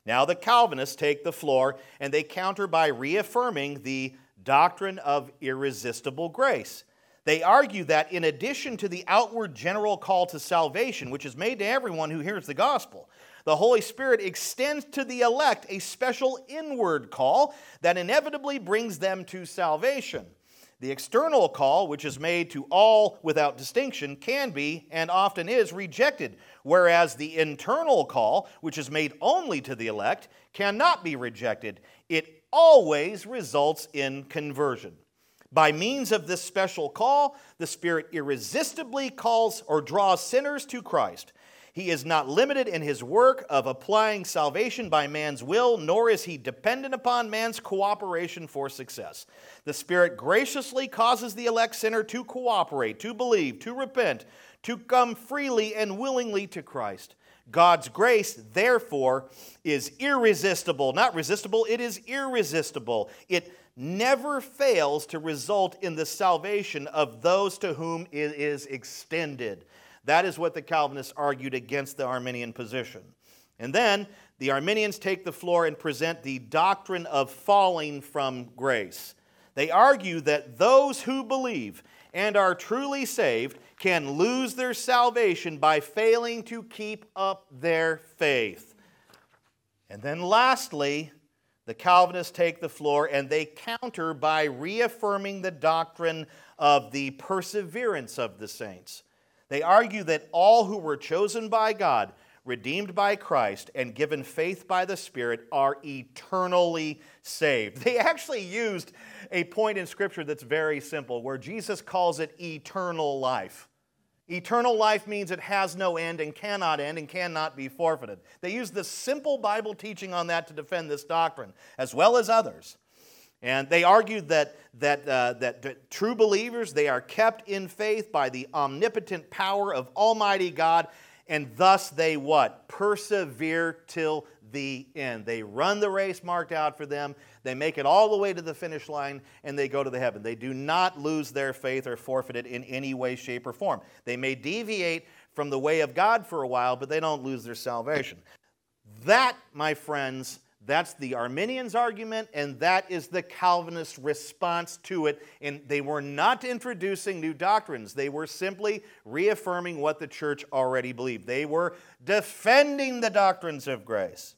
Now the Calvinists take the floor and they counter by reaffirming the doctrine of irresistible grace. They argue that in addition to the outward general call to salvation, which is made to everyone who hears the gospel, the Holy Spirit extends to the elect a special inward call that inevitably brings them to salvation. The external call, which is made to all without distinction, can be and often is rejected, whereas the internal call, which is made only to the elect, cannot be rejected. It always results in conversion. By means of this special call, the Spirit irresistibly calls or draws sinners to Christ. He is not limited in his work of applying salvation by man's will, nor is he dependent upon man's cooperation for success. The Spirit graciously causes the elect sinner to cooperate, to believe, to repent, to come freely and willingly to Christ. God's grace, therefore, is irresistible. Not resistible, it is irresistible. It never fails to result in the salvation of those to whom it is extended. That is what the Calvinists argued against the Arminian position. And then the Arminians take the floor and present the doctrine of falling from grace. They argue that those who believe and are truly saved can lose their salvation by failing to keep up their faith. And then lastly, the Calvinists take the floor and they counter by reaffirming the doctrine of the perseverance of the saints. They argue that all who were chosen by God, redeemed by Christ, and given faith by the Spirit are eternally saved. They actually used a point in Scripture that's very simple, where Jesus calls it eternal life. Eternal life means it has no end and cannot be forfeited. They use the simple Bible teaching on that to defend this doctrine, as well as others. And they argued that true believers, they are kept in faith by the omnipotent power of Almighty God, and thus they what? Persevere till the end. They run the race marked out for them, they make it all the way to the finish line, and they go to the heaven. They do not lose their faith or forfeit it in any way, shape, or form. They may deviate from the way of God for a while, but they don't lose their salvation. That, my friends, that's the Arminians' argument, and that is the Calvinist response to it. And they were not introducing new doctrines. They were simply reaffirming what the church already believed. They were defending the doctrines of grace.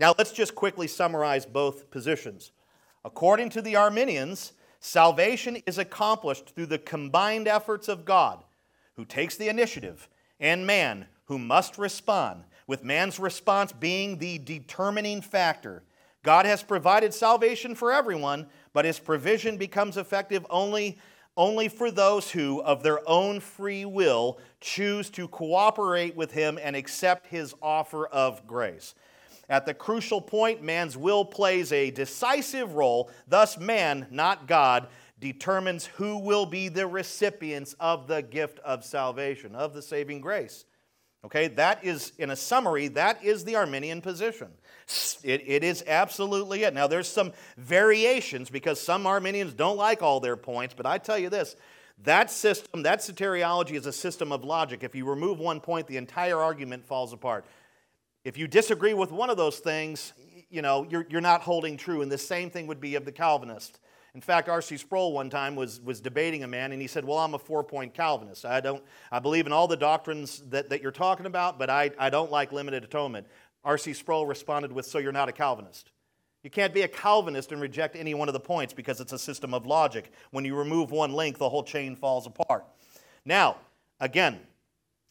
Now, let's just quickly summarize both positions. According to the Arminians, salvation is accomplished through the combined efforts of God, who takes the initiative, and man, who must respond. with man's response being the determining factor. God has provided salvation for everyone, but his provision becomes effective only for those who, of their own free will, choose to cooperate with him and accept his offer of grace. At the crucial point, man's will plays a decisive role. Thus, man, not God, determines who will be the recipients of the gift of salvation, of the saving grace. Okay, that is, in a summary, that is the Arminian position. It is absolutely it. Now, there's some variations because some Arminians don't like all their points, but I tell you this, that system, that soteriology is a system of logic. If you remove one point, the entire argument falls apart. If you disagree with one of those things, you know, you're not holding true, and the same thing would be of the Calvinist. In fact, R.C. Sproul one time was debating a man, and he said, well, I'm a four-point Calvinist. I believe in all the doctrines that you're talking about, but I don't like limited atonement. R.C. Sproul responded with, so you're not a Calvinist. You can't be a Calvinist and reject any one of the points because it's a system of logic. When you remove one link, the whole chain falls apart. Now, again,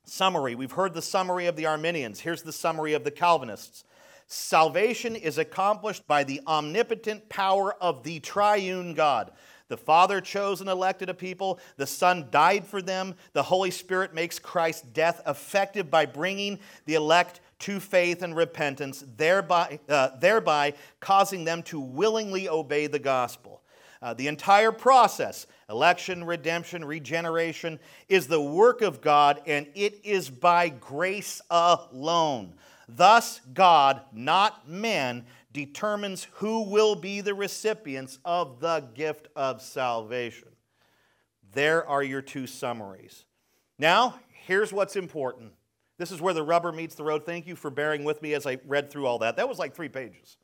summary. We've heard the summary of the Arminians. Here's the summary of the Calvinists. Salvation is accomplished by the omnipotent power of the triune God. The Father chose and elected a people. The Son died for them. The Holy Spirit makes Christ's death effective by bringing the elect to faith and repentance, thereby causing them to willingly obey the gospel. The entire process, election, redemption, regeneration, is the work of God, and it is by grace alone. Thus, God, not man, determines who will be the recipients of the gift of salvation. There are your two summaries. Now, here's what's important. This is where the rubber meets the road. Thank you for bearing with me as I read through all that. That was like 3 pages.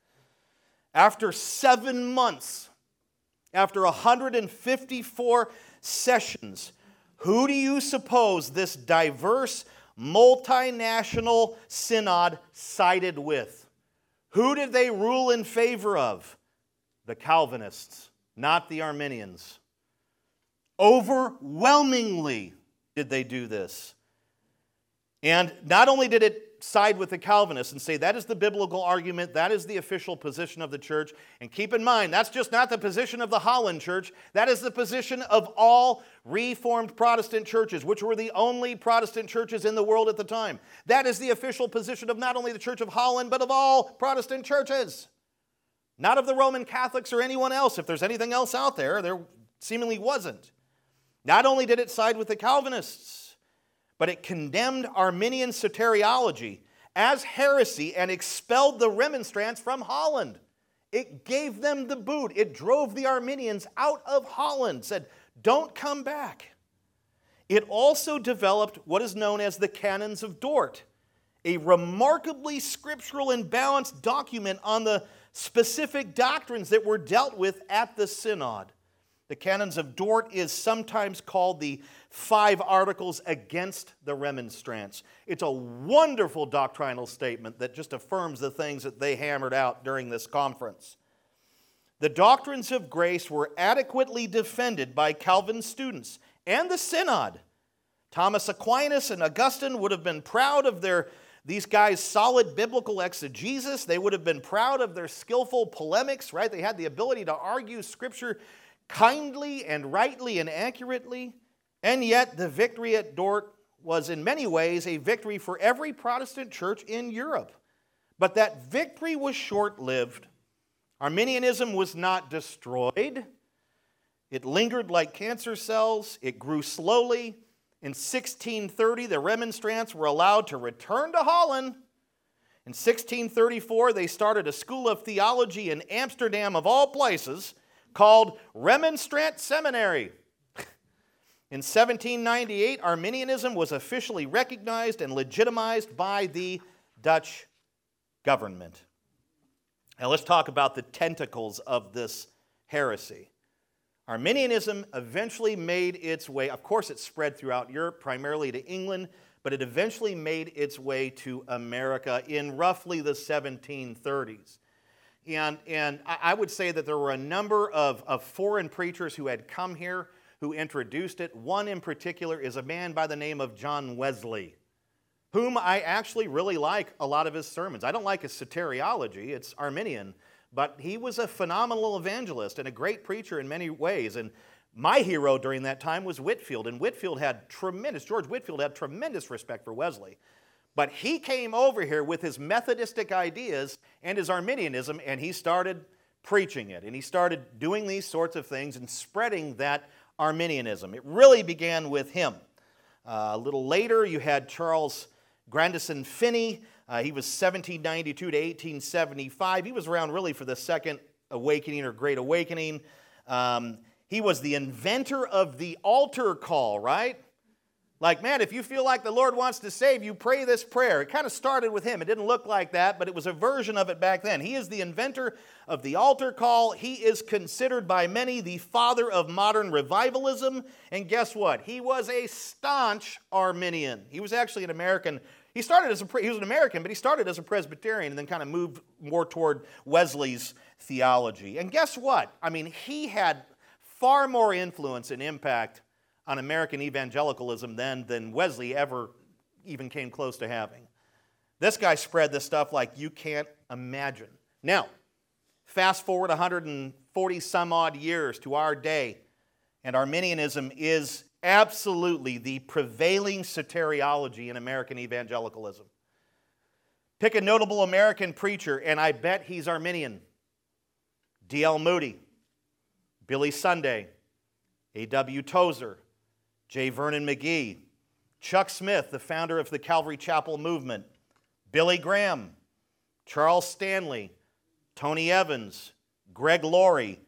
After 7 months, after 154 sessions, who do you suppose this diverse multinational synod sided with? Who did they rule in favor of? The Calvinists, not the Arminians. Overwhelmingly did they do this. And not only did it side with the Calvinists and say that is the biblical argument, that is the official position of the church, and keep in mind, that's just not the position of the Holland Church, that is the position of all Reformed Protestant churches, which were the only Protestant churches in the world at the time. That is the official position of not only the Church of Holland, but of all Protestant churches. Not of the Roman Catholics or anyone else. If there's anything else out there, there seemingly wasn't. Not only did it side with the Calvinists, but it condemned Arminian soteriology as heresy and expelled the Remonstrants from Holland. It gave them the boot. It drove the Arminians out of Holland, said, don't come back. It also developed what is known as the Canons of Dort, a remarkably scriptural and balanced document on the specific doctrines that were dealt with at the synod. The Canons of Dort is sometimes called the 5 Articles Against the Remonstrants. It's a wonderful doctrinal statement that just affirms the things that they hammered out during this conference. The doctrines of grace were adequately defended by Calvin's students and the synod. Thomas Aquinas and Augustine would have been proud of these guys' solid biblical exegesis. They would have been proud of their skillful polemics, right? They had the ability to argue Scripture kindly and rightly and accurately, and yet the victory at Dort was in many ways a victory for every Protestant church in Europe. But that victory was short-lived. Arminianism was not destroyed. It lingered like cancer cells. It grew slowly. In 1630, the Remonstrants were allowed to return to Holland. In 1634, they started a school of theology in Amsterdam, of all places, called Remonstrant Seminary. In 1798, Arminianism was officially recognized and legitimized by the Dutch government. Now let's talk about the tentacles of this heresy. Arminianism eventually made its way, of course it spread throughout Europe, primarily to England, but it eventually made its way to America in roughly the 1730s. And I would say that there were a number of foreign preachers who had come here who introduced it. One in particular is a man by the name of John Wesley, whom I actually really like a lot of his sermons. I don't like his soteriology, it's Arminian, but he was a phenomenal evangelist and a great preacher in many ways. And my hero during that time was Whitefield, and George Whitefield had tremendous respect for Wesley. But he came over here with his Methodistic ideas and his Arminianism, and he started preaching it, and he started doing these sorts of things and spreading that Arminianism. It really began with him. A little later, you had Charles Grandison Finney. He was 1792 to 1875. He was around really for the Second Awakening or Great Awakening. He was the inventor of the altar call, right? Like, man, if you feel like the Lord wants to save you, pray this prayer. It kind of started with him. It didn't look like that, but it was a version of it back then. He is the inventor of the altar call. He is considered by many the father of modern revivalism. And guess what? He was a staunch Arminian. He was actually an American. He was an American, but he started as a Presbyterian and then kind of moved more toward Wesley's theology. And guess what? I mean, he had far more influence and impact on American evangelicalism than Wesley ever even came close to having. This guy spread this stuff like you can't imagine. Now, fast forward 140 some odd years to our day, and Arminianism is absolutely the prevailing soteriology in American evangelicalism. Pick a notable American preacher, and I bet he's Arminian. D.L. Moody, Billy Sunday, A.W. Tozer, J. Vernon McGee, Chuck Smith, the founder of the Calvary Chapel movement, Billy Graham, Charles Stanley, Tony Evans, Greg Laurie,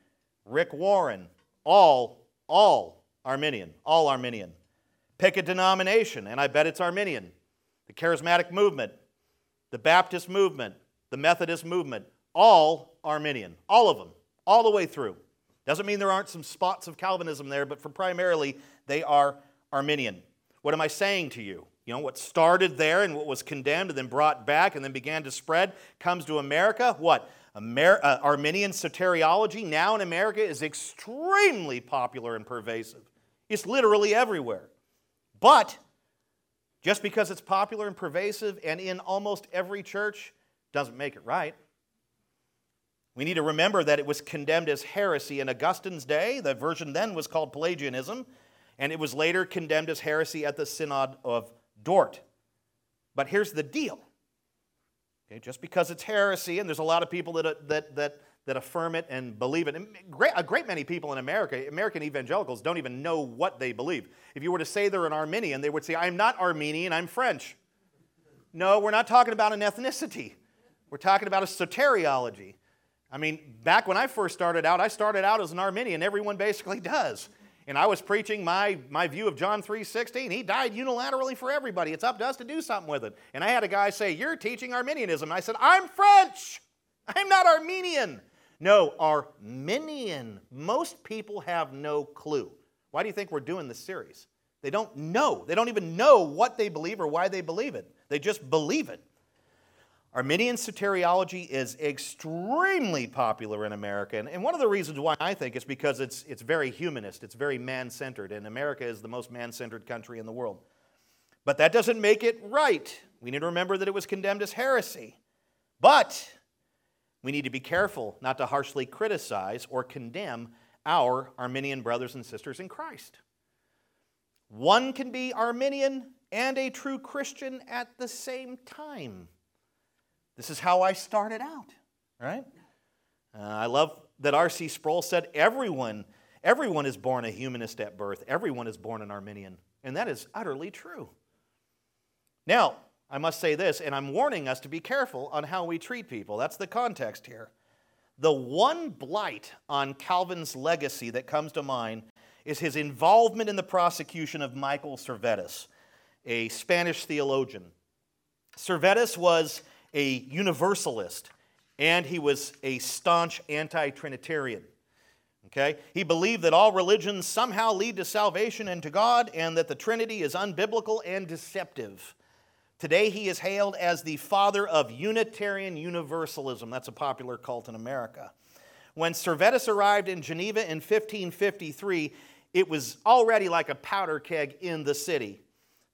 Rick Warren, all Arminian. Pick a denomination, and I bet it's Arminian. The Charismatic movement, the Baptist movement, the Methodist movement, all Arminian, all of them, all the way through. Doesn't mean there aren't some spots of Calvinism there, but for primarily, they are Arminian. What am I saying to you? You know, what started there and what was condemned and then brought back and then began to spread comes to America. What? Arminian soteriology now in America is extremely popular and pervasive. It's literally everywhere. But just because it's popular and pervasive and in almost every church doesn't make it right. We need to remember that it was condemned as heresy in Augustine's day. The version then was called Pelagianism, and it was later condemned as heresy at the Synod of Dort. But here's the deal. Okay, just because it's heresy, and there's a lot of people that affirm it and believe it, and a great many people in America, American evangelicals, don't even know what they believe. If you were to say they're an Arminian, they would say, I'm not Armenian, I'm French. No, we're not talking about an ethnicity. We're talking about a soteriology. I mean, back when I first started out, I started out as an Arminian. Everyone basically does. And I was preaching my view of John 3:16. He died unilaterally for everybody. It's up to us to do something with it. And I had a guy say, you're teaching Arminianism. And I said, I'm French. I'm not Armenian. No, Arminian. Most people have no clue. Why do you think we're doing this series? They don't know. They don't even know what they believe or why they believe it. They just believe it. Arminian soteriology is extremely popular in America, and one of the reasons why I think is because it's very humanist, it's very man-centered, and America is the most man-centered country in the world. But that doesn't make it right. We need to remember that it was condemned as heresy. But we need to be careful not to harshly criticize or condemn our Arminian brothers and sisters in Christ. One can be Arminian and a true Christian at the same time. This is how I started out, right? I love that R.C. Sproul said everyone is born a humanist at birth. Everyone is born an Arminian. And that is utterly true. Now, I must say this, and I'm warning us to be careful on how we treat people. That's the context here. The one blight on Calvin's legacy that comes to mind is his involvement in the prosecution of Michael Servetus, a Spanish theologian. Servetus was a universalist, and he was a staunch anti-Trinitarian. Okay? He believed that all religions somehow lead to salvation and to God, and that the Trinity is unbiblical and deceptive. Today he is hailed as the father of Unitarian Universalism. That's a popular cult in America. When Servetus arrived in Geneva in 1553, it was already like a powder keg in the city.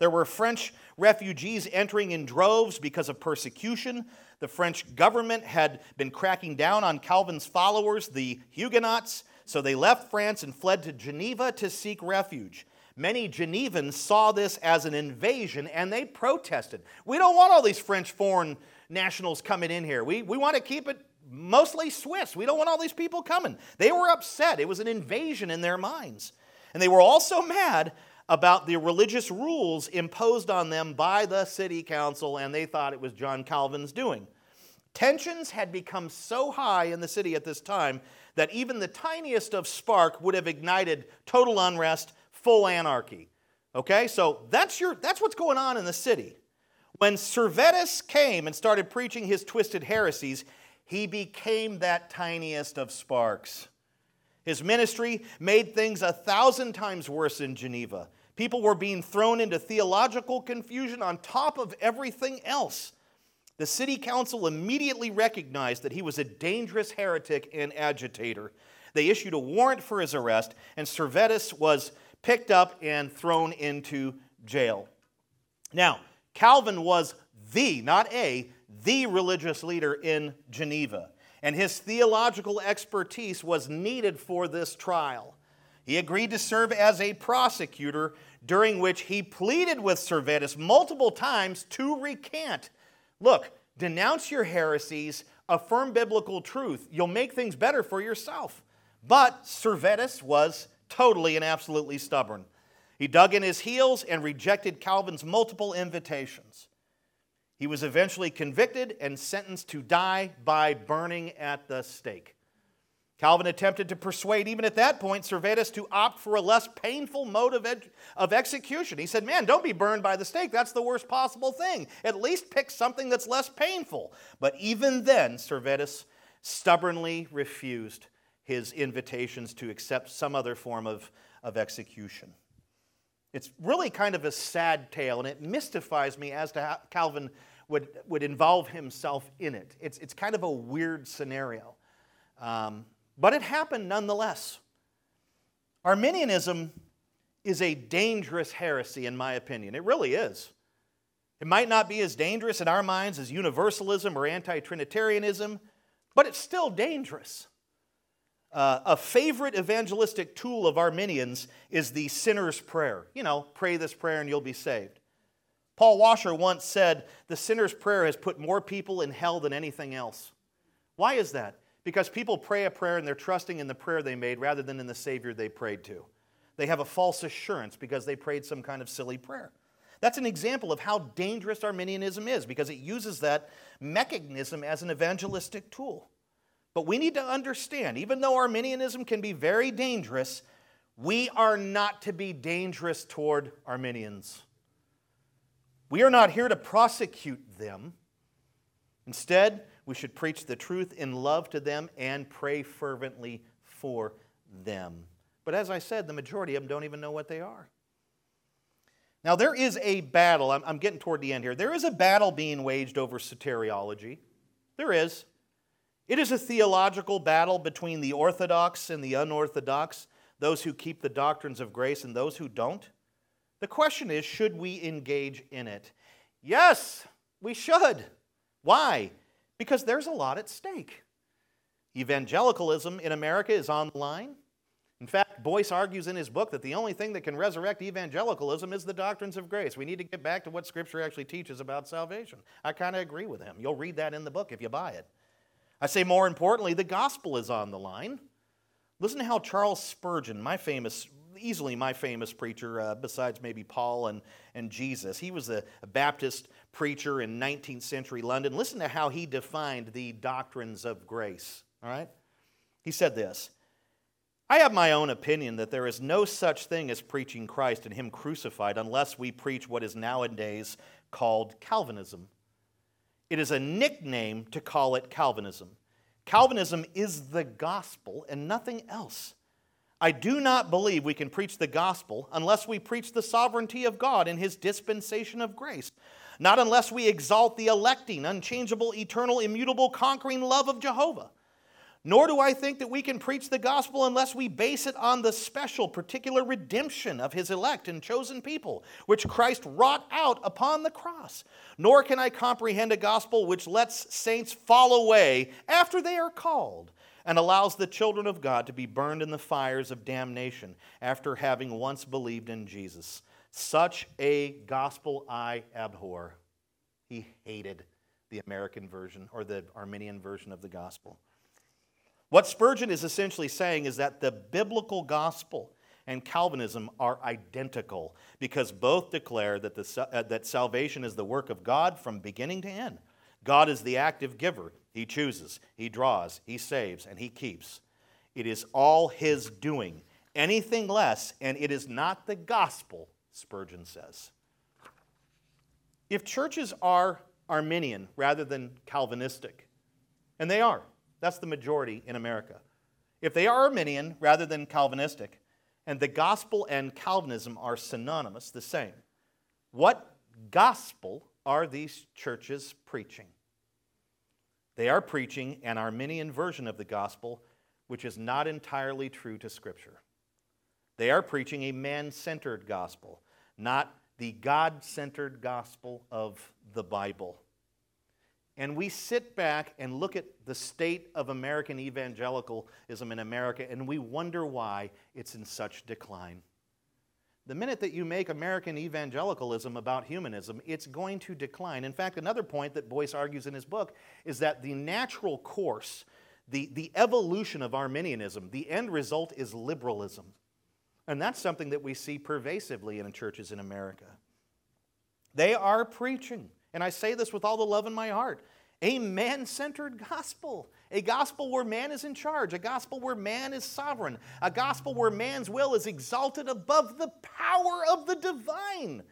There were French refugees entering in droves because of persecution. The French government had been cracking down on Calvin's followers, the Huguenots, so they left France and fled to Geneva to seek refuge. Many Genevans saw this as an invasion, and they protested. We don't want all these French foreign nationals coming in here. We want to keep it mostly Swiss. We don't want all these people coming. They were upset. It was an invasion in their minds. And they were also mad about the religious rules imposed on them by the city council, and they thought it was John Calvin's doing. Tensions had become so high in the city at this time that even the tiniest of spark would have ignited total unrest, full anarchy. Okay, so that's what's going on in the city. When Servetus came and started preaching his twisted heresies, he became that tiniest of sparks. His ministry made things 1,000 times worse in Geneva. People were being thrown into theological confusion on top of everything else. The city council immediately recognized that he was a dangerous heretic and agitator. They issued a warrant for his arrest, and Servetus was picked up and thrown into jail. Now, Calvin was the religious leader in Geneva. And his theological expertise was needed for this trial. He agreed to serve as a prosecutor, during which he pleaded with Servetus multiple times to recant. Look, denounce your heresies, affirm biblical truth. You'll make things better for yourself. But Servetus was totally and absolutely stubborn. He dug in his heels and rejected Calvin's multiple invitations. He was eventually convicted and sentenced to die by burning at the stake. Calvin attempted to persuade, even at that point, Servetus to opt for a less painful mode of execution. He said, man, don't be burned by the stake. That's the worst possible thing. At least pick something that's less painful. But even then, Servetus stubbornly refused his invitations to accept some other form of execution. It's really kind of a sad tale, and it mystifies me as to how Calvin would involve himself in it. It's kind of a weird scenario. But it happened nonetheless. Arminianism is a dangerous heresy, in my opinion. It really is. It might not be as dangerous in our minds as universalism or anti-Trinitarianism, but it's still dangerous. A favorite evangelistic tool of Arminians is the sinner's prayer. You know, pray this prayer and you'll be saved. Paul Washer once said, the sinner's prayer has put more people in hell than anything else. Why is that? Because people pray a prayer and they're trusting in the prayer they made rather than in the Savior they prayed to. They have a false assurance because they prayed some kind of silly prayer. That's an example of how dangerous Arminianism is because it uses that mechanism as an evangelistic tool. But we need to understand, even though Arminianism can be very dangerous, we are not to be dangerous toward Arminians. We are not here to prosecute them. Instead, we should preach the truth in love to them and pray fervently for them. But as I said, the majority of them don't even know what they are. Now, there is a battle. I'm getting toward the end here. There is a battle being waged over soteriology. There is. It is a theological battle between the orthodox and the unorthodox, those who keep the doctrines of grace and those who don't. The question is, should we engage in it? Yes, we should. Why? Because there's a lot at stake. Evangelicalism in America is on the line. In fact, Boyce argues in his book that the only thing that can resurrect evangelicalism is the doctrines of grace. We need to get back to what Scripture actually teaches about salvation. I kind of agree with him. You'll read that in the book if you buy it. I say more importantly, the gospel is on the line. Listen to how Charles Spurgeon, easily my famous preacher, besides maybe Paul and Jesus. He was a Baptist preacher in 19th century London. Listen to how he defined the doctrines of grace. All right? He said this, I have my own opinion that there is no such thing as preaching Christ and Him crucified unless we preach what is nowadays called Calvinism. It is a nickname to call it Calvinism. Calvinism is the gospel and nothing else. I do not believe we can preach the gospel unless we preach the sovereignty of God and His dispensation of grace. Not unless we exalt the electing, unchangeable, eternal, immutable, conquering love of Jehovah. Nor do I think that we can preach the gospel unless we base it on the special, particular redemption of his elect and chosen people, which Christ wrought out upon the cross. Nor can I comprehend a gospel which lets saints fall away after they are called and allows the children of God to be burned in the fires of damnation after having once believed in Jesus. Such a gospel I abhor. He hated the American version or the Arminian version of the gospel. What Spurgeon is essentially saying is that the biblical gospel and Calvinism are identical because both declare that that salvation is the work of God from beginning to end. God is the active giver. He chooses, he draws, he saves, and he keeps. It is all his doing. Anything less, and it is not the gospel, Spurgeon says. If churches are Arminian rather than Calvinistic, and they are, that's the majority in America. If they are Arminian rather than Calvinistic, and the gospel and Calvinism are synonymous, the same, what gospel are these churches preaching? They are preaching an Arminian version of the gospel, which is not entirely true to Scripture. They are preaching a man-centered gospel, not the God-centered gospel of the Bible. And we sit back and look at the state of American evangelicalism in America, and we wonder why it's in such decline. The minute that you make American evangelicalism about humanism, it's going to decline. In fact, another point that Boyce argues in his book is that the natural course, the evolution of Arminianism, the end result is liberalism. And that's something that we see pervasively in churches in America. They are preaching, and I say this with all the love in my heart, a man-centered gospel, a gospel where man is in charge, a gospel where man is sovereign, a gospel where man's will is exalted above the power of the divine.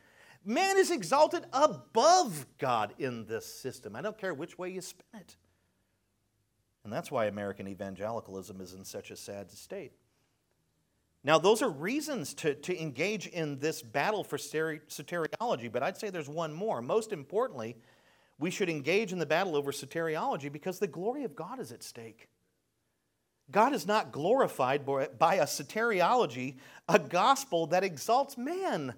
Man is exalted above God in this system. I don't care which way you spin it. And that's why American evangelicalism is in such a sad state. Now, those are reasons to engage in this battle for soteriology, but I'd say there's one more. Most importantly, we should engage in the battle over soteriology because the glory of God is at stake. God is not glorified by a soteriology, a gospel that exalts man.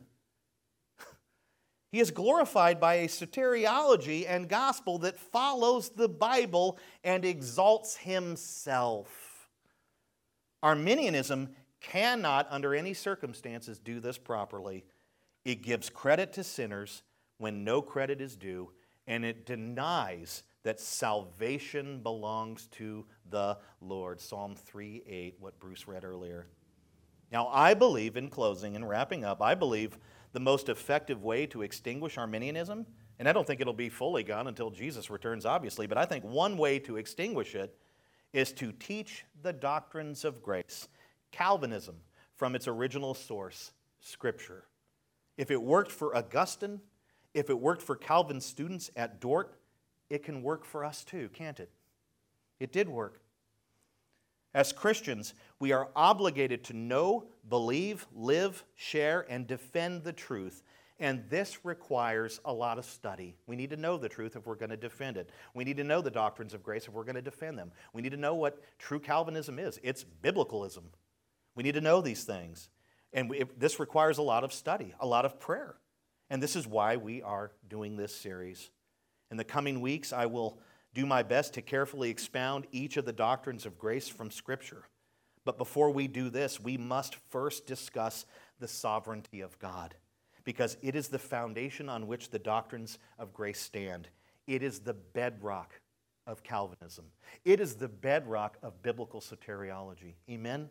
He is glorified by a soteriology and gospel that follows the Bible and exalts himself. Arminianism cannot, under any circumstances, do this properly. It gives credit to sinners when no credit is due, and it denies that salvation belongs to the Lord. Psalm 3:8, what Bruce read earlier. Now, I believe, in closing and wrapping up, I believe the most effective way to extinguish Arminianism, and I don't think it'll be fully gone until Jesus returns, obviously, but I think one way to extinguish it is to teach the doctrines of grace, Calvinism, from its original source, Scripture. If it worked for Augustine, if it worked for Calvin's students at Dort, it can work for us too, can't it? It did work. As Christians, we are obligated to know, believe, live, share, and defend the truth. And this requires a lot of study. We need to know the truth if we're going to defend it. We need to know the doctrines of grace if we're going to defend them. We need to know what true Calvinism is. It's biblicalism. We need to know these things. And this requires a lot of study, a lot of prayer. And this is why we are doing this series. In the coming weeks, I will do my best to carefully expound each of the doctrines of grace from Scripture. But before we do this, we must first discuss the sovereignty of God, because it is the foundation on which the doctrines of grace stand. It is the bedrock of Calvinism. It is the bedrock of biblical soteriology. Amen?